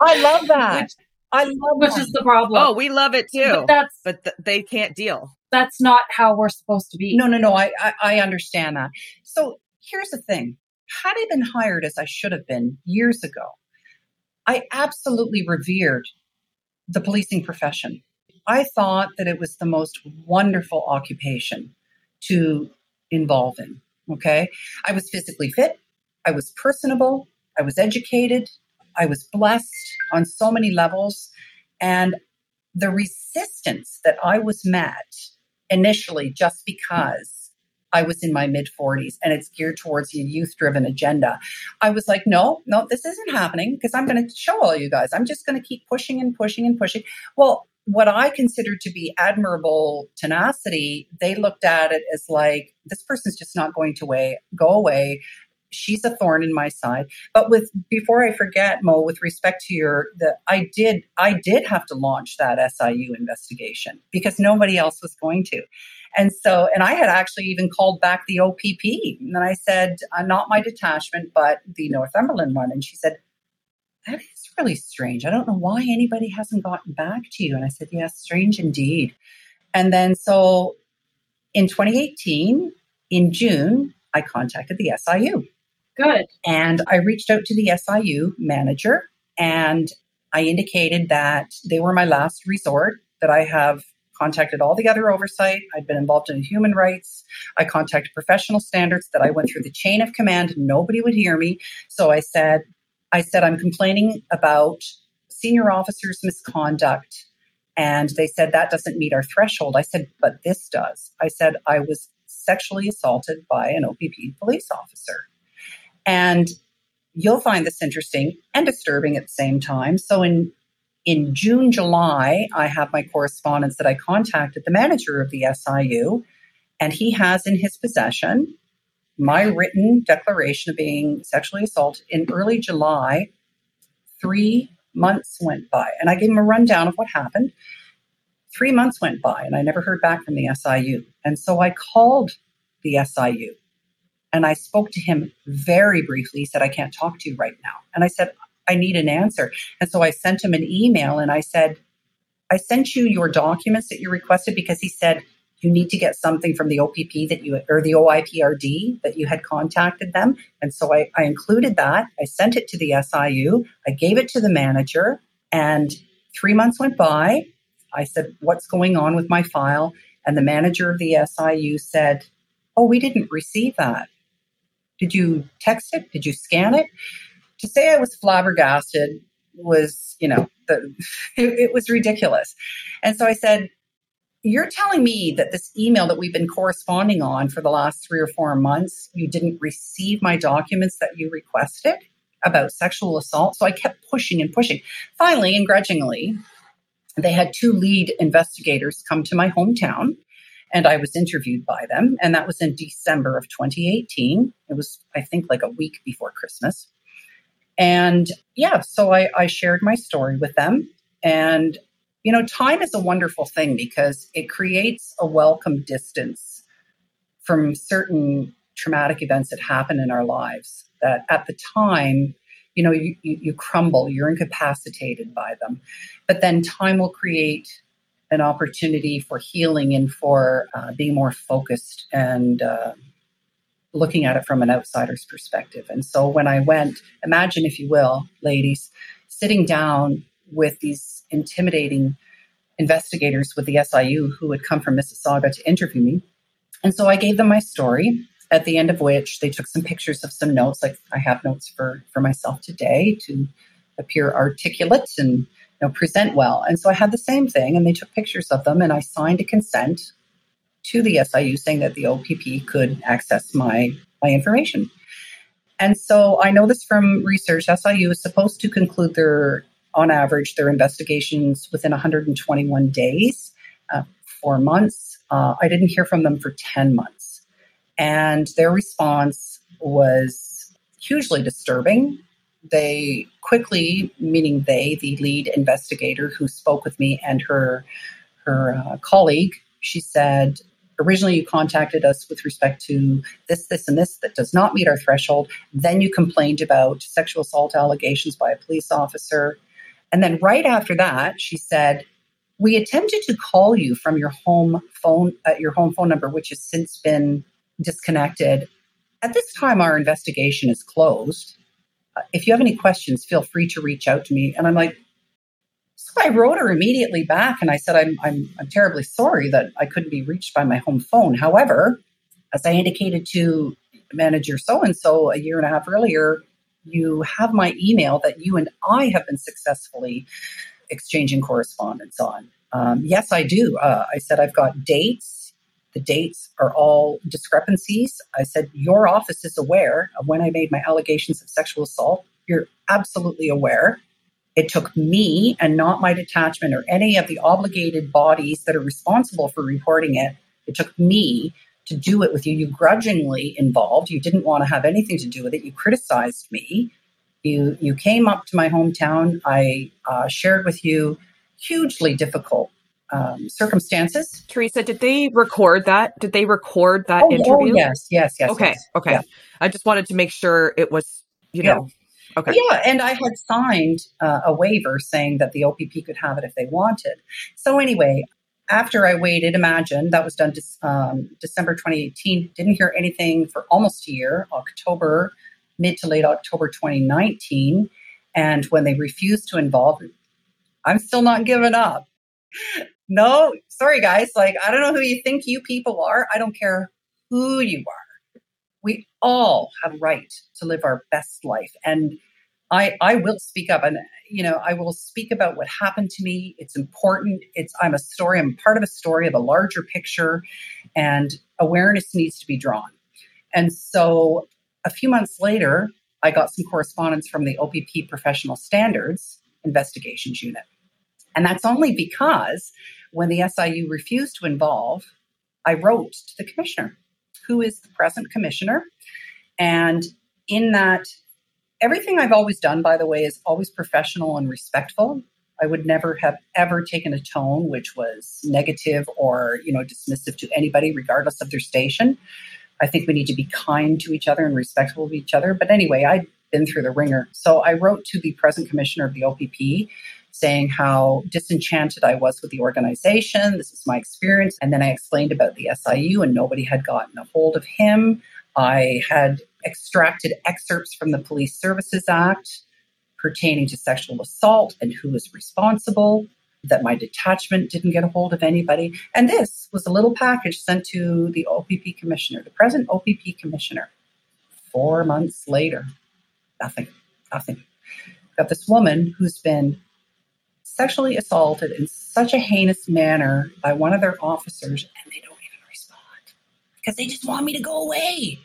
I love that. Which, I love Which that. is the problem. Oh, we love it too. But, that's, but th- they can't deal. That's not how we're supposed to be. No, no, no. I, I, I understand that. So here's the thing. Had I been hired as I should have been years ago, I absolutely revered the policing profession. I thought that it was the most wonderful occupation to involve in, okay? I was physically fit. I was personable. I was educated. I was blessed on so many levels. And the resistance that I was met initially just because I was in my mid-forties and it's geared towards a youth-driven agenda, I was like, no, no, this isn't happening because I'm going to show all you guys. I'm just going to keep pushing and pushing and pushing. Well, what I considered to be admirable tenacity, they looked at it as like, this person's just not going to way, go away. She's a thorn in my side. But with before I forget, Mo, with respect to your, the, I did I did have to launch that S I U investigation because nobody else was going to. And so, and I had actually even called back the O P P. And then I said, uh, not my detachment, but the Northumberland one. And she said, that is really strange. I don't know why anybody hasn't gotten back to you. And I said, yes, yeah, strange indeed. And then so in twenty eighteen, in June, I contacted the S I U. Good. And I reached out to the S I U manager and I indicated that they were my last resort, that I have contacted all the other oversight. I've been involved in human rights. I contacted professional standards, that I went through the chain of command. And nobody would hear me. So I said, I said, I'm complaining about senior officers' misconduct. And they said, that doesn't meet our threshold. I said, but this does. I said, I was sexually assaulted by an O P P police officer. And you'll find this interesting and disturbing at the same time. So in in June, July, I have my correspondence that I contacted the manager of the S I U, and he has in his possession my written declaration of being sexually assaulted in early July. Three months went by, and I gave him a rundown of what happened. Three months went by, and I never heard back from the S I U. And so I called the S I U, and I spoke to him very briefly. He said, I can't talk to you right now. And I said, I need an answer. And so I sent him an email, and I said, I sent you your documents that you requested, because he said, you need to get something from the O P P that you, or the O I P R D that you had contacted them. And so I, I included that. I sent it to the S I U. I gave it to the manager, and three months went by. I said, what's going on with my file? And the manager of the S I U said, oh, we didn't receive that. Did you text it? Did you scan it? To say I was flabbergasted was, you know, the, it, it was ridiculous. And so I said, you're telling me that this email that we've been corresponding on for the last three or four months, you didn't receive my documents that you requested about sexual assault? So I kept pushing and pushing. Finally, and grudgingly, they had two lead investigators come to my hometown, and I was interviewed by them. And that was in December of twenty eighteen. It was, I think, like a week before Christmas. And yeah, so I, I shared my story with them. And you know, time is a wonderful thing because it creates a welcome distance from certain traumatic events that happen in our lives that at the time, you know, you, you, you crumble, you're incapacitated by them. But then time will create an opportunity for healing and for uh, being more focused and uh, looking at it from an outsider's perspective. And so when I went, imagine if you will, ladies, sitting down with these intimidating investigators with the S I U who had come from Mississauga to interview me. And so I gave them my story, at the end of which they took some pictures of some notes. Like I have notes for, for myself today to appear articulate and you know, present well. And so I had the same thing, and they took pictures of them, and I signed a consent to the S I U saying that the O P P could access my, my information. And so I know this from research. S I U is supposed to conclude their, on average, their investigations within one hundred twenty-one days, uh, four months. Uh, I didn't hear from them for ten months. And their response was hugely disturbing. They quickly, meaning they, the lead investigator who spoke with me and her, her uh, colleague, she said, originally you contacted us with respect to this, this, and this that does not meet our threshold. Then you complained about sexual assault allegations by a police officer. And then right after that, she said, we attempted to call you from your home phone, uh, your home phone number, which has since been disconnected. At this time, our investigation is closed. Uh, if you have any questions, feel free to reach out to me. And I'm like, so I wrote her immediately back and I said, I'm, I'm, I'm terribly sorry that I couldn't be reached by my home phone. However, as I indicated to manager so-and-so a year and a half earlier, you have my email that you and I have been successfully exchanging correspondence on. Um, yes, I do. Uh, I said, I've got dates. The dates are all discrepancies. I said, your office is aware of when I made my allegations of sexual assault. You're absolutely aware. It took me and not my detachment or any of the obligated bodies that are responsible for reporting it. It took me to do it with you. You grudgingly involved. You didn't want to have anything to do with it. You criticized me. You you came up to my hometown. I uh, shared with you hugely difficult um, circumstances. Teresa, did they record that? Did they record that oh, interview? Oh, yes, yes, yes. Okay, yes, okay. Yeah. I just wanted to make sure it was, you yeah. know. Okay. Yeah, and I had signed uh, a waiver saying that the O P P could have it if they wanted. So anyway, after I waited, imagine, that was done des- um, December twenty eighteen, didn't hear anything for almost a year, October, mid to late October twenty nineteen. And when they refused to involve, I'm still not giving up. No, sorry, guys. Like, I don't know who you think you people are. I don't care who you are. We all have right to live our best life. And I I will speak up and, you know, I will speak about what happened to me. It's important. It's I'm a story. I'm part of a story of a larger picture, and awareness needs to be drawn. And so a few months later, I got some correspondence from the O P P Professional Standards Investigations Unit. And that's only because when the S I U refused to involve, I wrote to the commissioner, who is the present commissioner. And in that, everything I've always done, by the way, is always professional and respectful. I would never have ever taken a tone which was negative or, you know, dismissive to anybody, regardless of their station. I think we need to be kind to each other and respectful of each other. But anyway, I'd been through the ringer. So I wrote to the present commissioner of the O P P saying how disenchanted I was with the organization. This is my experience. And then I explained about the S I U, and nobody had gotten a hold of him. I had extracted excerpts from the Police Services Act pertaining to sexual assault and who was responsible, that my detachment didn't get a hold of anybody. And this was a little package sent to the O P P commissioner, the present O P P commissioner. Four months later, nothing, nothing. Got this woman who's been sexually assaulted in such a heinous manner by one of their officers, and they don't even respond because they just want me to go away.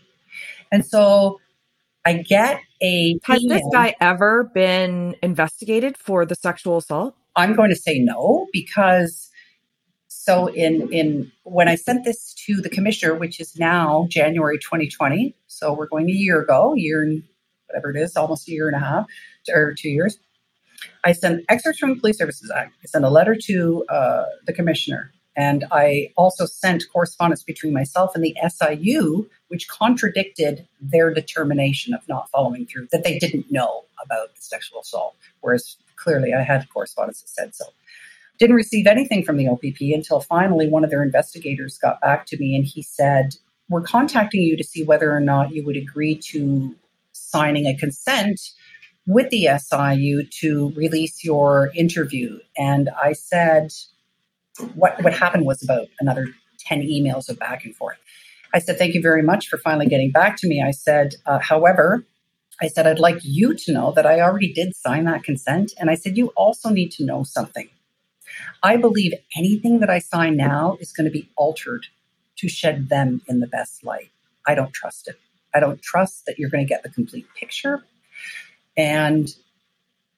And so I get a Has email. This guy ever been investigated for the sexual assault? I'm going to say no, because so in, in when I sent this to the commissioner, which is now January twenty twenty, so we're going a year ago, year and whatever it is, almost a year and a half or two years, I sent excerpts from the Police Services Act. I sent a letter to uh, the commissioner. And I also sent correspondence between myself and the S I U, which contradicted their determination of not following through, that they didn't know about the sexual assault, whereas clearly I had correspondence that said so. Didn't receive anything from the O P P until finally one of their investigators got back to me and he said, we're contacting you to see whether or not you would agree to signing a consent with the S I U to release your interview. And I said, what, what happened was about another ten emails of back and forth. I said, thank you very much for finally getting back to me. I said, uh, however, I said, I'd like you to know that I already did sign that consent. And I said, you also need to know something. I believe anything that I sign now is going to be altered to shed them in the best light. I don't trust it. I don't trust that you're going to get the complete picture. And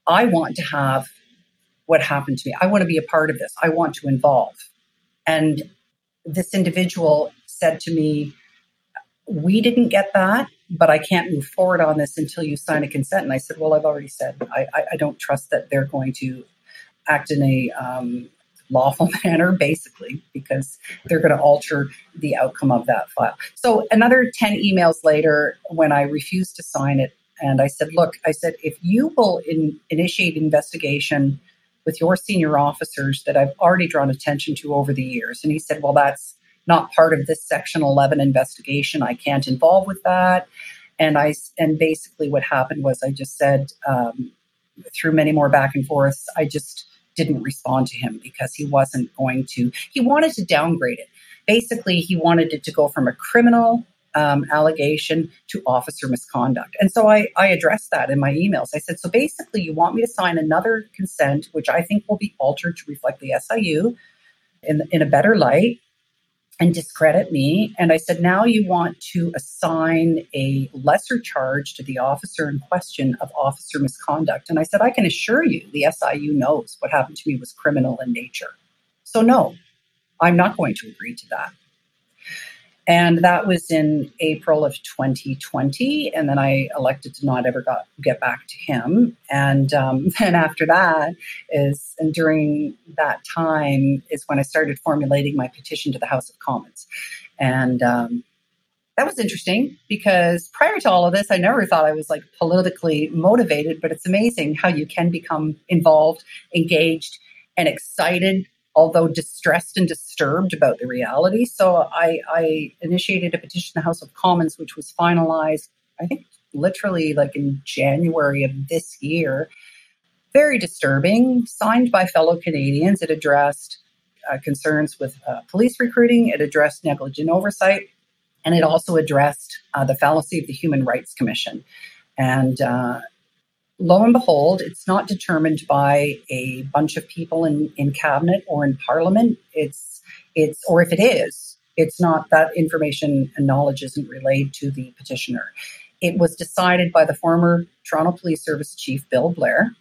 I want to have what happened to me. I want to be a part of this. I want to involve. And this individual said to me, we didn't get that, but I can't move forward on this until you sign a consent. And I said, well, I've already said, I, I, I don't trust that they're going to act in a um, lawful manner, basically, because they're going to alter the outcome of that file. So another ten emails later, when I refused to sign it, and I said, look, I said, if you will in, initiate investigation with your senior officers that I've already drawn attention to over the years. And he said, well, that's not part of this Section eleven investigation. I can't involve with that. And I and basically what happened was I just said, um, through many more back and forths, I just didn't respond to him because he wasn't going to, he wanted to downgrade it. Basically, he wanted it to go from a criminal um, allegation to officer misconduct. And so I, I addressed that in my emails. I said, so basically you want me to sign another consent, which I think will be altered to reflect the S I U in, in a better light and discredit me. And I said, now you want to assign a lesser charge to the officer in question of officer misconduct. And I said, I can assure you the S I U knows what happened to me was criminal in nature. So no, I'm not going to agree to that. And that was in April of twenty twenty. And then I elected to not ever got, get back to him. And um, then after that is, and during that time is when I started formulating my petition to the House of Commons. And um, that was interesting because prior to all of this, I never thought I was like politically motivated, but it's amazing how you can become involved, engaged, and excited, although distressed and disturbed about the reality. So I, I initiated a petition to the House of Commons, which was finalized, I think, literally like in January of this year. Very disturbing, signed by fellow Canadians. It addressed uh, concerns with uh, police recruiting. It addressed negligent oversight. And it also addressed uh, the fallacy of the Human Rights Commission. And uh lo and behold, it's not determined by a bunch of people in, in cabinet or in parliament. It's it's or if it is, it's not that information and knowledge isn't relayed to the petitioner. It was decided by the former Toronto Police Service Chief Bill Blair,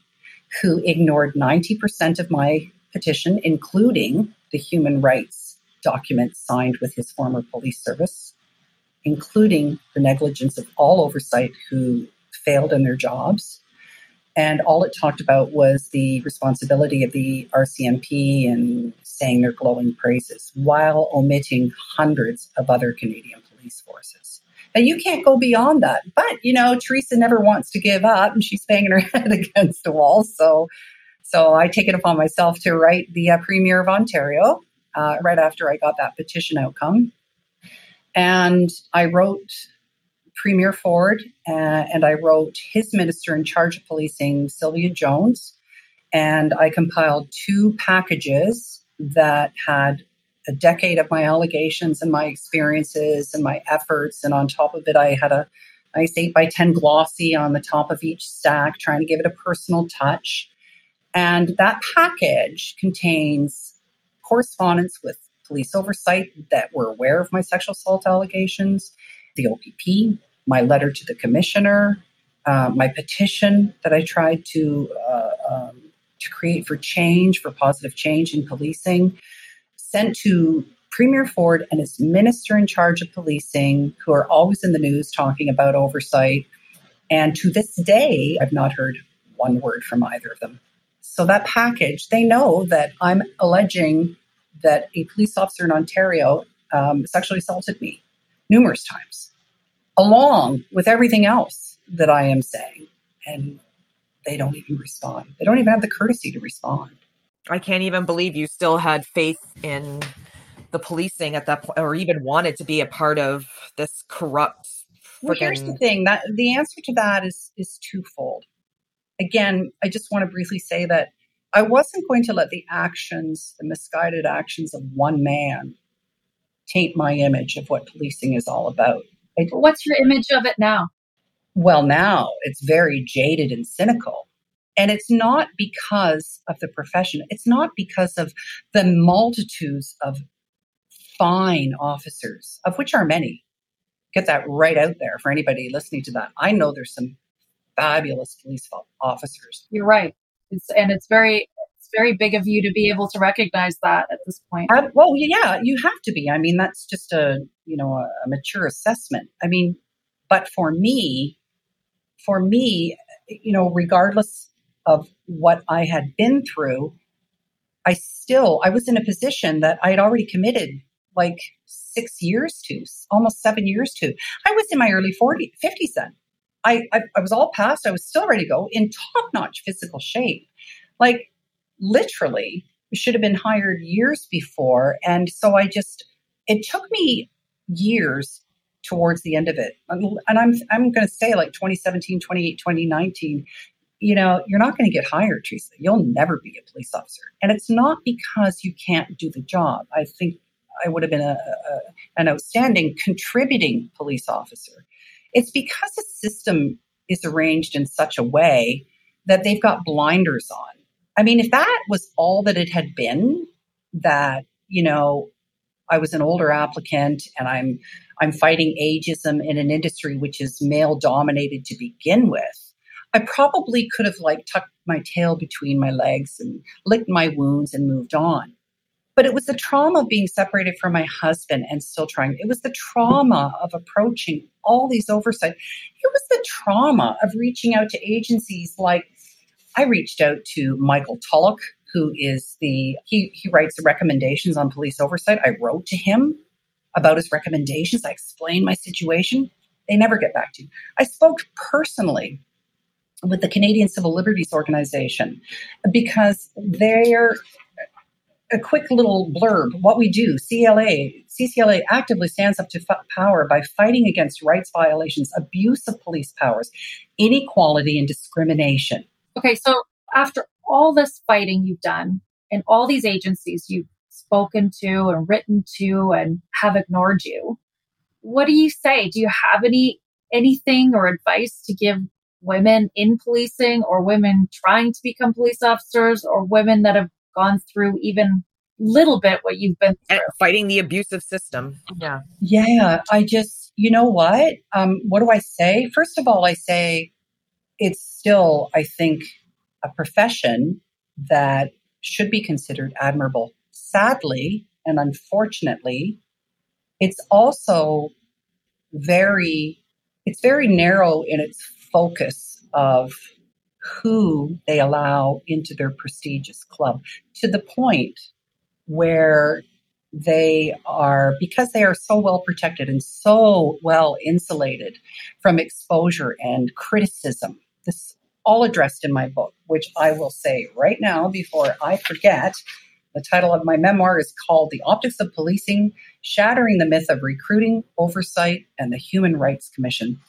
who ignored ninety percent of my petition, including the human rights document signed with his former police service, including the negligence of all oversight who failed in their jobs. And all it talked about was the responsibility of the R C M P and saying their glowing praises while omitting hundreds of other Canadian police forces. Now, you can't go beyond that. But, you know, Teresa never wants to give up and she's banging her head against the wall. So so I take it upon myself to write the uh, Premier of Ontario uh, right after I got that petition outcome. And I wrote Premier Ford, uh, and I wrote his minister in charge of policing, Sylvia Jones, and I compiled two packages that had a decade of my allegations and my experiences and my efforts, and on top of it, I had a nice eight by ten glossy on the top of each stack, trying to give it a personal touch, and that package contains correspondence with police oversight that were aware of my sexual assault allegations, the O P P, my letter to the commissioner, uh, my petition that I tried to uh, um, to create for change, for positive change in policing, sent to Premier Ford and his minister in charge of policing, who are always in the news talking about oversight. And to this day, I've not heard one word from either of them. So that package, they know that I'm alleging that a police officer in Ontario um, sexually assaulted me numerous times, along with everything else that I am saying. And they don't even respond. They don't even have the courtesy to respond. I can't even believe you still had faith in the policing at that point, or even wanted to be a part of this corrupt. Friggin- well, here's the thing. That the answer to that is, is twofold. Again, I just want to briefly say that I wasn't going to let the actions, the misguided actions of one man taint my image of what policing is all about. I, What's your image of it now? Well, now it's very jaded and cynical. And it's not because of the profession. It's not because of the multitudes of fine officers, of which are many. Get that right out there for anybody listening to that. I know there's some fabulous police officers. You're right. It's, and it's very it's very big of you to be able to recognize that at this point. Uh, well, yeah, you have to be. I mean, that's just a, you know, a, a mature assessment. I mean, but for me, for me, you know, regardless of what I had been through, I still, I was in a position that I had already committed like six years to, almost seven years to. I was in my early forties, fifties then. I, I I was all past. I was still ready to go in top-notch physical shape. Like, literally, should have been hired years before. And so I just, it took me years towards the end of it. And I'm I'm going to say like twenty seventeen, twenty eighteen, twenty nineteen, you know, you're not going to get hired, Teresa. You'll never be a police officer. And it's not because you can't do the job. I think I would have been a, a an outstanding contributing police officer. It's because the system is arranged in such a way that they've got blinders on. I mean, if that was all that it had been, that, you know, I was an older applicant and I'm I'm fighting ageism in an industry which is male dominated to begin with, I probably could have like tucked my tail between my legs and licked my wounds and moved on. But it was the trauma of being separated from my husband and still trying. It was the trauma of approaching all these oversight. It was the trauma of reaching out to agencies like I reached out to Michael Tulloch, who is the, he, he writes the recommendations on police oversight. I wrote to him about his recommendations. I explained my situation. They never get back to you. I spoke personally with the Canadian Civil Liberties Organization because they're, a quick little blurb, what we do, C L A, C C L A actively stands up to f- power by fighting against rights violations, abuse of police powers, inequality, and discrimination. Okay, so after all this fighting you've done and all these agencies you've spoken to and written to and have ignored you, what do you say? Do you have any anything or advice to give women in policing or women trying to become police officers or women that have gone through even little bit what you've been through? Fighting the abusive system. Yeah. Yeah. I just, you know what? Um, what do I say? First of all, I say it's still, I think, a profession that should be considered admirable. Sadly, and unfortunately, it's also very, it's very narrow in its focus of who they allow into their prestigious club, to the point where they are, because they are so well protected and so well insulated from exposure and criticism. This is all addressed in my book, which I will say right now before I forget. The title of my memoir is called The Optics of Policing, Shattering the Myth of Recruiting, Oversight, and the Human Rights Commission.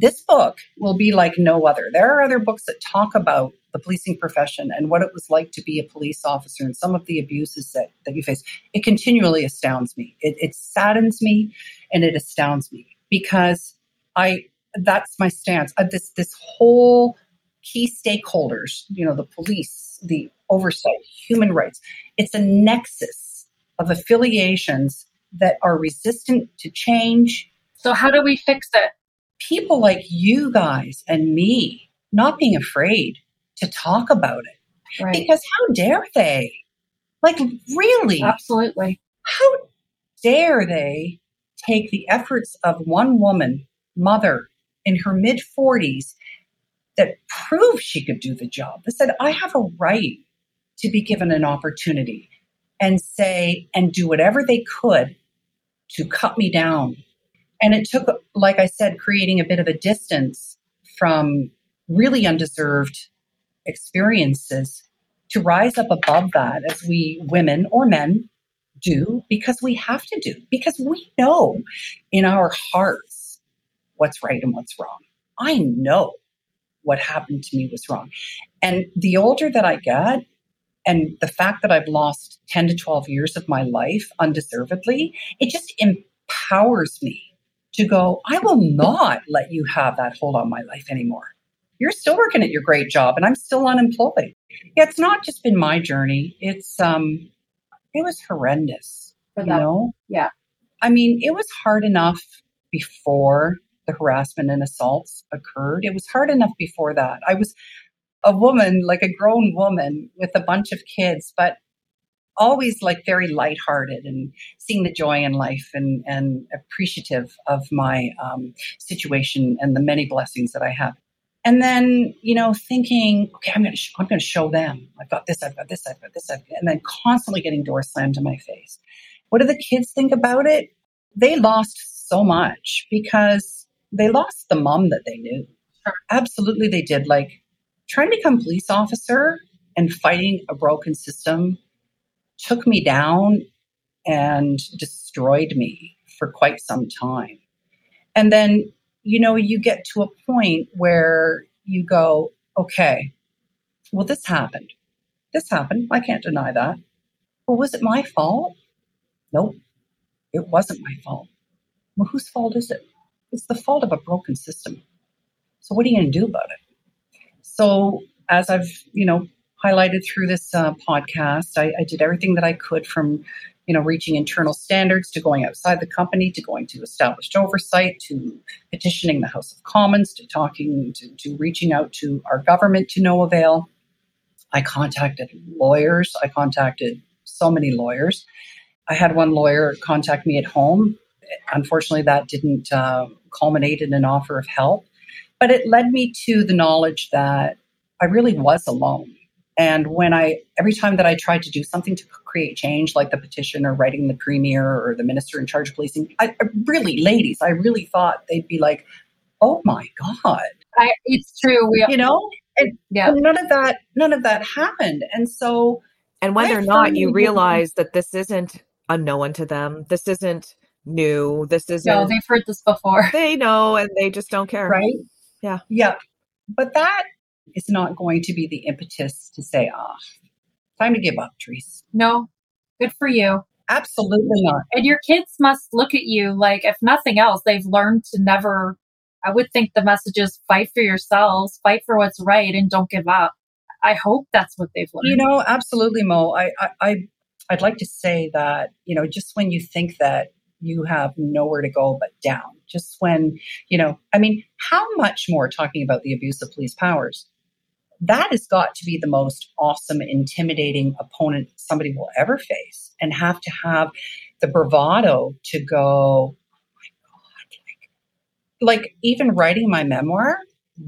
This book will be like no other. There are other books that talk about the policing profession and what it was like to be a police officer and some of the abuses that, that you face. It continually astounds me. It, it saddens me and it astounds me because I that's my stance. I, this this whole key stakeholders, you know, the police, the oversight, human rights. It's a nexus of affiliations that are resistant to change. So how do we fix it? People like you guys and me not being afraid to talk about it. Right. Because how dare they? Like, really? Absolutely. How dare they take the efforts of one woman, mother, in her mid-forties that proved she could do the job, that said, I have a right to be given an opportunity, and say and do whatever they could to cut me down. And it took, like I said, creating a bit of a distance from really undeserved experiences to rise up above that, as we women or men do, because we have to do, because we know in our hearts what's right and what's wrong. I know what happened to me was wrong. And the older that I got, And the fact that I've lost ten to twelve years of my life undeservedly, it just empowers me to go, I will not let you have that hold on my life anymore. You're still working at your great job and I'm still unemployed. Yeah, it's not just been my journey. It's, um, it was horrendous, For you that, know? Yeah. I mean, it was hard enough before the harassment and assaults occurred. It was hard enough before that. I was a woman, like a grown woman with a bunch of kids, but always like very lighthearted and seeing the joy in life and, and appreciative of my um, situation and the many blessings that I have. And then, you know, thinking, okay, I'm going to, sh- I'm going to show them. I've got this, I've got this, I've got this, I've got this. And then constantly getting doors slammed in my face. What do the kids think about it? They lost so much because they lost the mom that they knew. Absolutely, they did. Like trying to become police officer and fighting a broken system took me down and destroyed me for quite some time. And then, you know, you get to a point where you go, okay, well, this happened. This happened. I can't deny that. Well, was it my fault? Nope. It wasn't my fault. Well, whose fault is it? It's the fault of a broken system. So what are you going to do about it? So as I've, you know, highlighted through this uh, podcast, I, I did everything that I could from, you know, reaching internal standards to going outside the company, to going to established oversight, to petitioning the House of Commons, to talking, to, to reaching out to our government to no avail. I contacted lawyers. I contacted so many lawyers. I had one lawyer contact me at home. Unfortunately, that didn't uh, culminate in an offer of help, but it led me to the knowledge that I really was alone. And when I, every time that I tried to do something to create change, like the petition or writing the premier or the minister in charge of policing, I, I really, ladies, I really thought they'd be like, oh my God. I, it's true. We, you know, and, yeah. and none of that, none of that happened. And so. And whether or not you realize that this isn't unknown to them, this isn't new, this isn't. No, they've heard this before. They know, and they just don't care. Right. Yeah. Yeah. But that. It's not going to be the impetus to say, ah, oh, time to give up, Therese. No, good for you. Absolutely not. And your kids must look at you like, if nothing else, they've learned to never, I would think the message is fight for yourselves, fight for what's right, and don't give up. I hope that's what they've learned. You know, absolutely, Mo. I, I, I, I'd like to say that, you know, just when you think that you have nowhere to go but down, just when, you know, I mean, how much more talking about the abuse of police powers? That has got to be the most awesome, intimidating opponent somebody will ever face, and have to have the bravado to go, oh my God. Like, like even writing my memoir,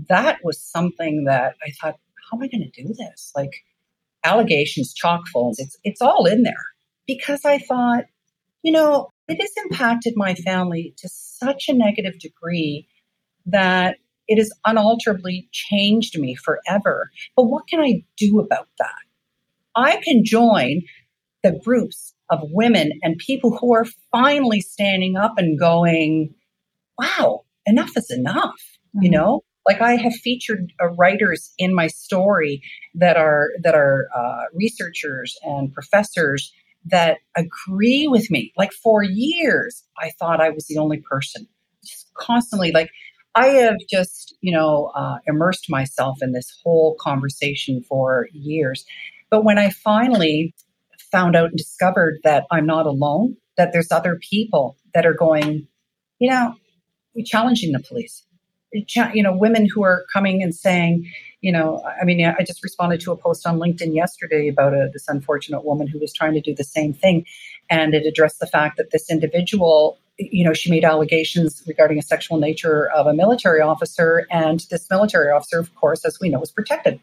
that was something that I thought, how am I going to do this? Like allegations, chock full, it's, it's all in there, because I thought, you know, it has impacted my family to such a negative degree that it has unalterably changed me forever. But what can I do about that? I can join the groups of women and people who are finally standing up and going, wow, enough is enough. Mm-hmm. You know, like I have featured uh, writers in my story that are, that are uh, researchers and professors that agree with me. Like for years, I thought I was the only person. Just constantly like, I have just, you know, uh, immersed myself in this whole conversation for years. But when I finally found out and discovered that I'm not alone, that there's other people that are going, you know, challenging the police, you know, women who are coming and saying, you know, I mean, I just responded to a post on LinkedIn yesterday about a, this unfortunate woman who was trying to do the same thing. And it addressed the fact that this individual, you know, she made allegations regarding a sexual nature of a military officer. And this military officer, of course, as we know, is protected.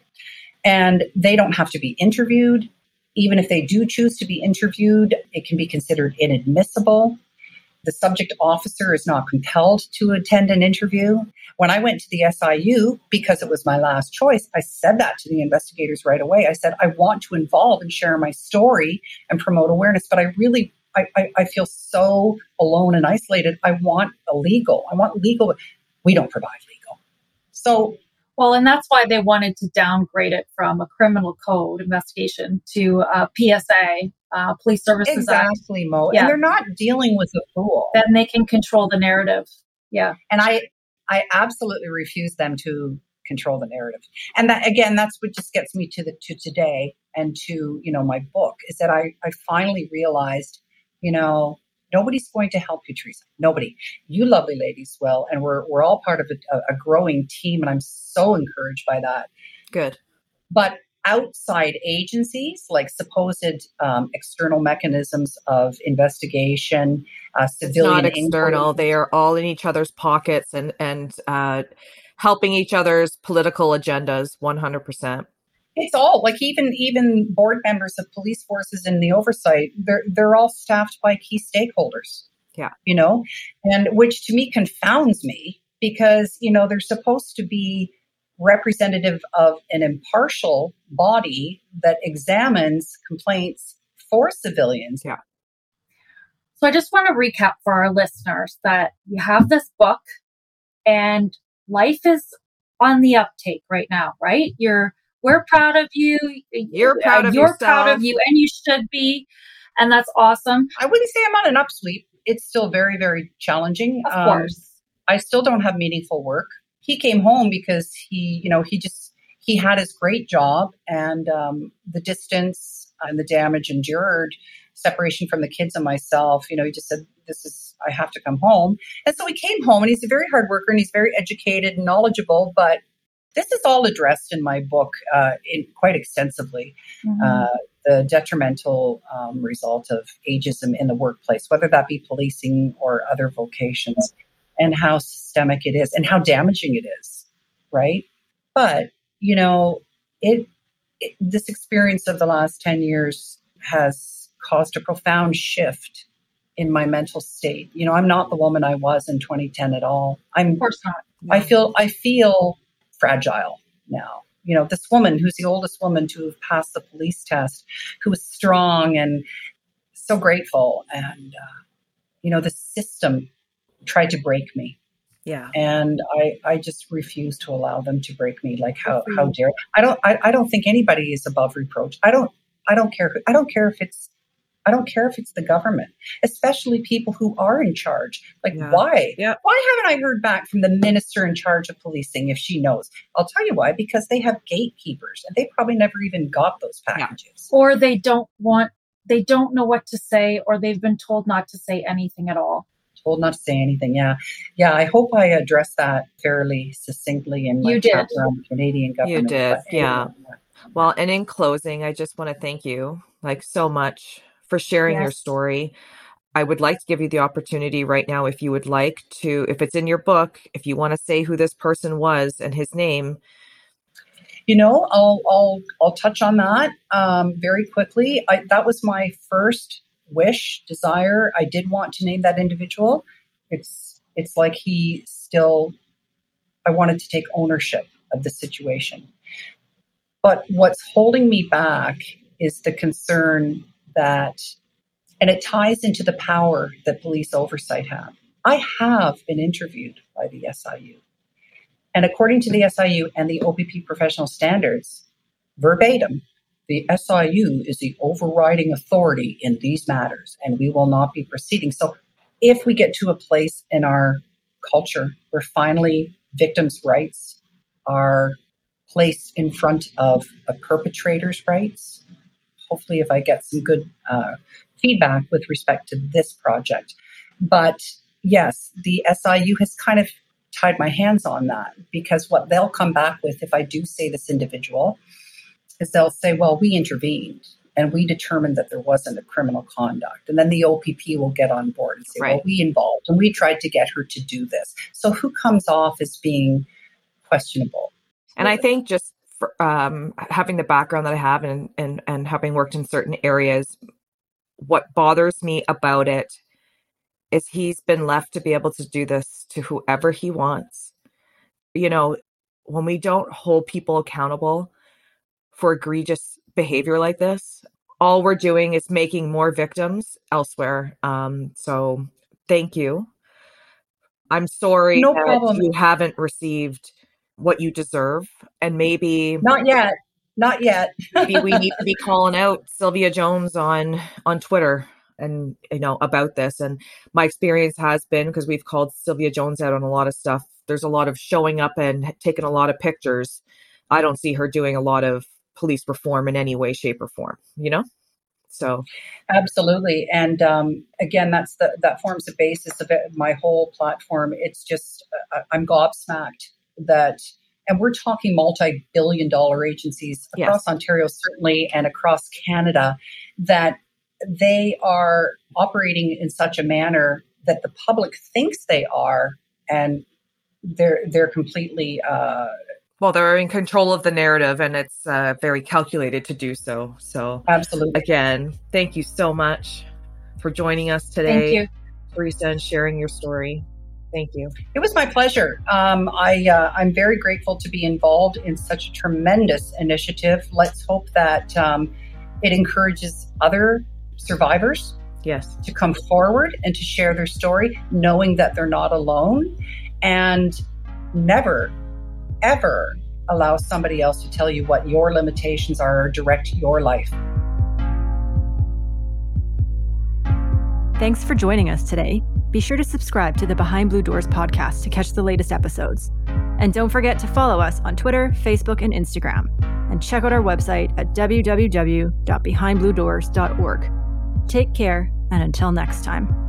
And they don't have to be interviewed. Even if they do choose to be interviewed, it can be considered inadmissible. The subject officer is not compelled to attend an interview. When I went to the S I U, because it was my last choice, I said that to the investigators right away. I said, I want to involve and share my story and promote awareness, but I really I, I feel so alone and isolated. I want a legal. I want legal. We don't provide legal. So Well, and that's why they wanted to downgrade it from a criminal code investigation to a P S A, uh, Police Services Act. Exactly, Mo. Yeah. And they're not dealing with a fool. Then they can control the narrative. Yeah. And I, I absolutely refuse them to control the narrative. And that, again, that's what just gets me to the, to today and to, you know, my book is that I, I finally realized, you know, nobody's going to help you, Teresa. Nobody. You lovely ladies will. And we're we're all part of a, a growing team. And I'm so encouraged by that. Good. But outside agencies, like supposed um, external mechanisms of investigation, uh, civilian it's not external. Inquiry. They are all in each other's pockets and, and uh, helping each other's political agendas one hundred percent. It's all like even even board members of police forces in the oversight, they're they're all staffed by key stakeholders. Yeah. You know, and which to me confounds me because, you know, they're supposed to be representative of an impartial body that examines complaints for civilians. Yeah. So I just want to recap for our listeners that you have this book and life is on the uptake right now, right? You're We're proud of you. You're proud of You're yourself. proud of you, and you should be. And that's awesome. I wouldn't say I'm on an upsweep. It's still very, very challenging. Of um, course. I still don't have meaningful work. He came home because he, you know, he just, he had his great job and um, the distance and the damage endured, separation from the kids and myself, you know, he just said, this is, I have to come home. And so he came home and he's a very hard worker and he's very educated and knowledgeable, but this is all addressed in my book uh, in quite extensively, mm-hmm. uh, the detrimental um, result of ageism in the workplace, whether that be policing or other vocations, and how systemic it is and how damaging it is, right? But, you know, it, it this experience of the last ten years has caused a profound shift in my mental state. You know, I'm not the woman I was in twenty ten at all. I'm, of course not. I feel, I feel... fragile now. You know, this woman who's the oldest woman to have passed the police test, who was strong and so grateful. And, uh, you know, the system tried to break me. Yeah. And I, I just refuse to allow them to break me. Like how, how dare, I don't, I, I don't think anybody is above reproach. I don't, I don't care. I don't care if it's, I don't care if it's the government, especially people who are in charge. Like, yeah. why? Yeah. Why haven't I heard back from the minister in charge of policing if she knows? I'll tell you why, because they have gatekeepers and they probably never even got those packages. Yeah. Or they don't want, they don't know what to say, or they've been told not to say anything at all. Told not to say anything. Yeah. Yeah. I hope I addressed that fairly succinctly in my you chapter did. on the Canadian government. You did. Yeah. Well, and in closing, I just want to thank you like so much for sharing yes. your story. I would like to give you the opportunity right now, if you would like to, if it's in your book, if you want to say who this person was and his name. You know, I'll I'll I'll touch on that um, very quickly. I, that was my first wish, desire. I did want to name that individual. It's it's like he still, I wanted to take ownership of the situation. But what's holding me back is the concern that, and it ties into the power that police oversight have. I have been interviewed by the S I U. And according to the S I U and the O P P professional standards, verbatim, the S I U is the overriding authority in these matters, and we will not be proceeding. So if we get to a place in our culture where finally victims' rights are placed in front of a perpetrator's rights, hopefully if I get some good uh, feedback with respect to this project. But yes, the S I U has kind of tied my hands on that, because what they'll come back with if I do say this individual is they'll say, well, we intervened and we determined that there wasn't a criminal conduct. And then the O P P will get on board and say, right. well, we involved and we tried to get her to do this. So who comes off as being questionable? And I think just For, um, having the background that I have and, and, and having worked in certain areas, what bothers me about it is he's been left to be able to do this to whoever he wants. You know, when we don't hold people accountable for egregious behavior like this, all we're doing is making more victims elsewhere. Um, so thank you. I'm sorry no that problem. you haven't received what you deserve. And maybe not yet. Not yet. Maybe we need to be calling out Sylvia Jones on, on Twitter and, you know, about this. And my experience has been, because we've called Sylvia Jones out on a lot of stuff. There's a lot of showing up and taking a lot of pictures. I don't see her doing a lot of police reform in any way, shape or form, you know? So. Absolutely. And um, again, that's the, that forms the basis of it, my whole platform. It's just, uh, I'm gobsmacked that, and we're talking multi-billion dollar agencies across yes. Ontario, certainly, and across Canada, that they are operating in such a manner that the public thinks they are, and they're they're completely... Uh, well, they're in control of the narrative, and it's uh, very calculated to do so. So absolutely. Again, thank you so much for joining us today, thank you, Teresa, and sharing your story. Thank you. It was my pleasure. Um, I, uh, I'm very grateful to be involved in such a tremendous initiative. Let's hope that um, it encourages other survivors yes. to come forward and to share their story, knowing that they're not alone, and never, ever allow somebody else to tell you what your limitations are or direct your life. Thanks for joining us today. Be sure to subscribe to the Behind Blue Doors podcast to catch the latest episodes. And don't forget to follow us on Twitter, Facebook, and Instagram. And check out our website at w w w dot behind blue doors dot org. Take care, and until next time.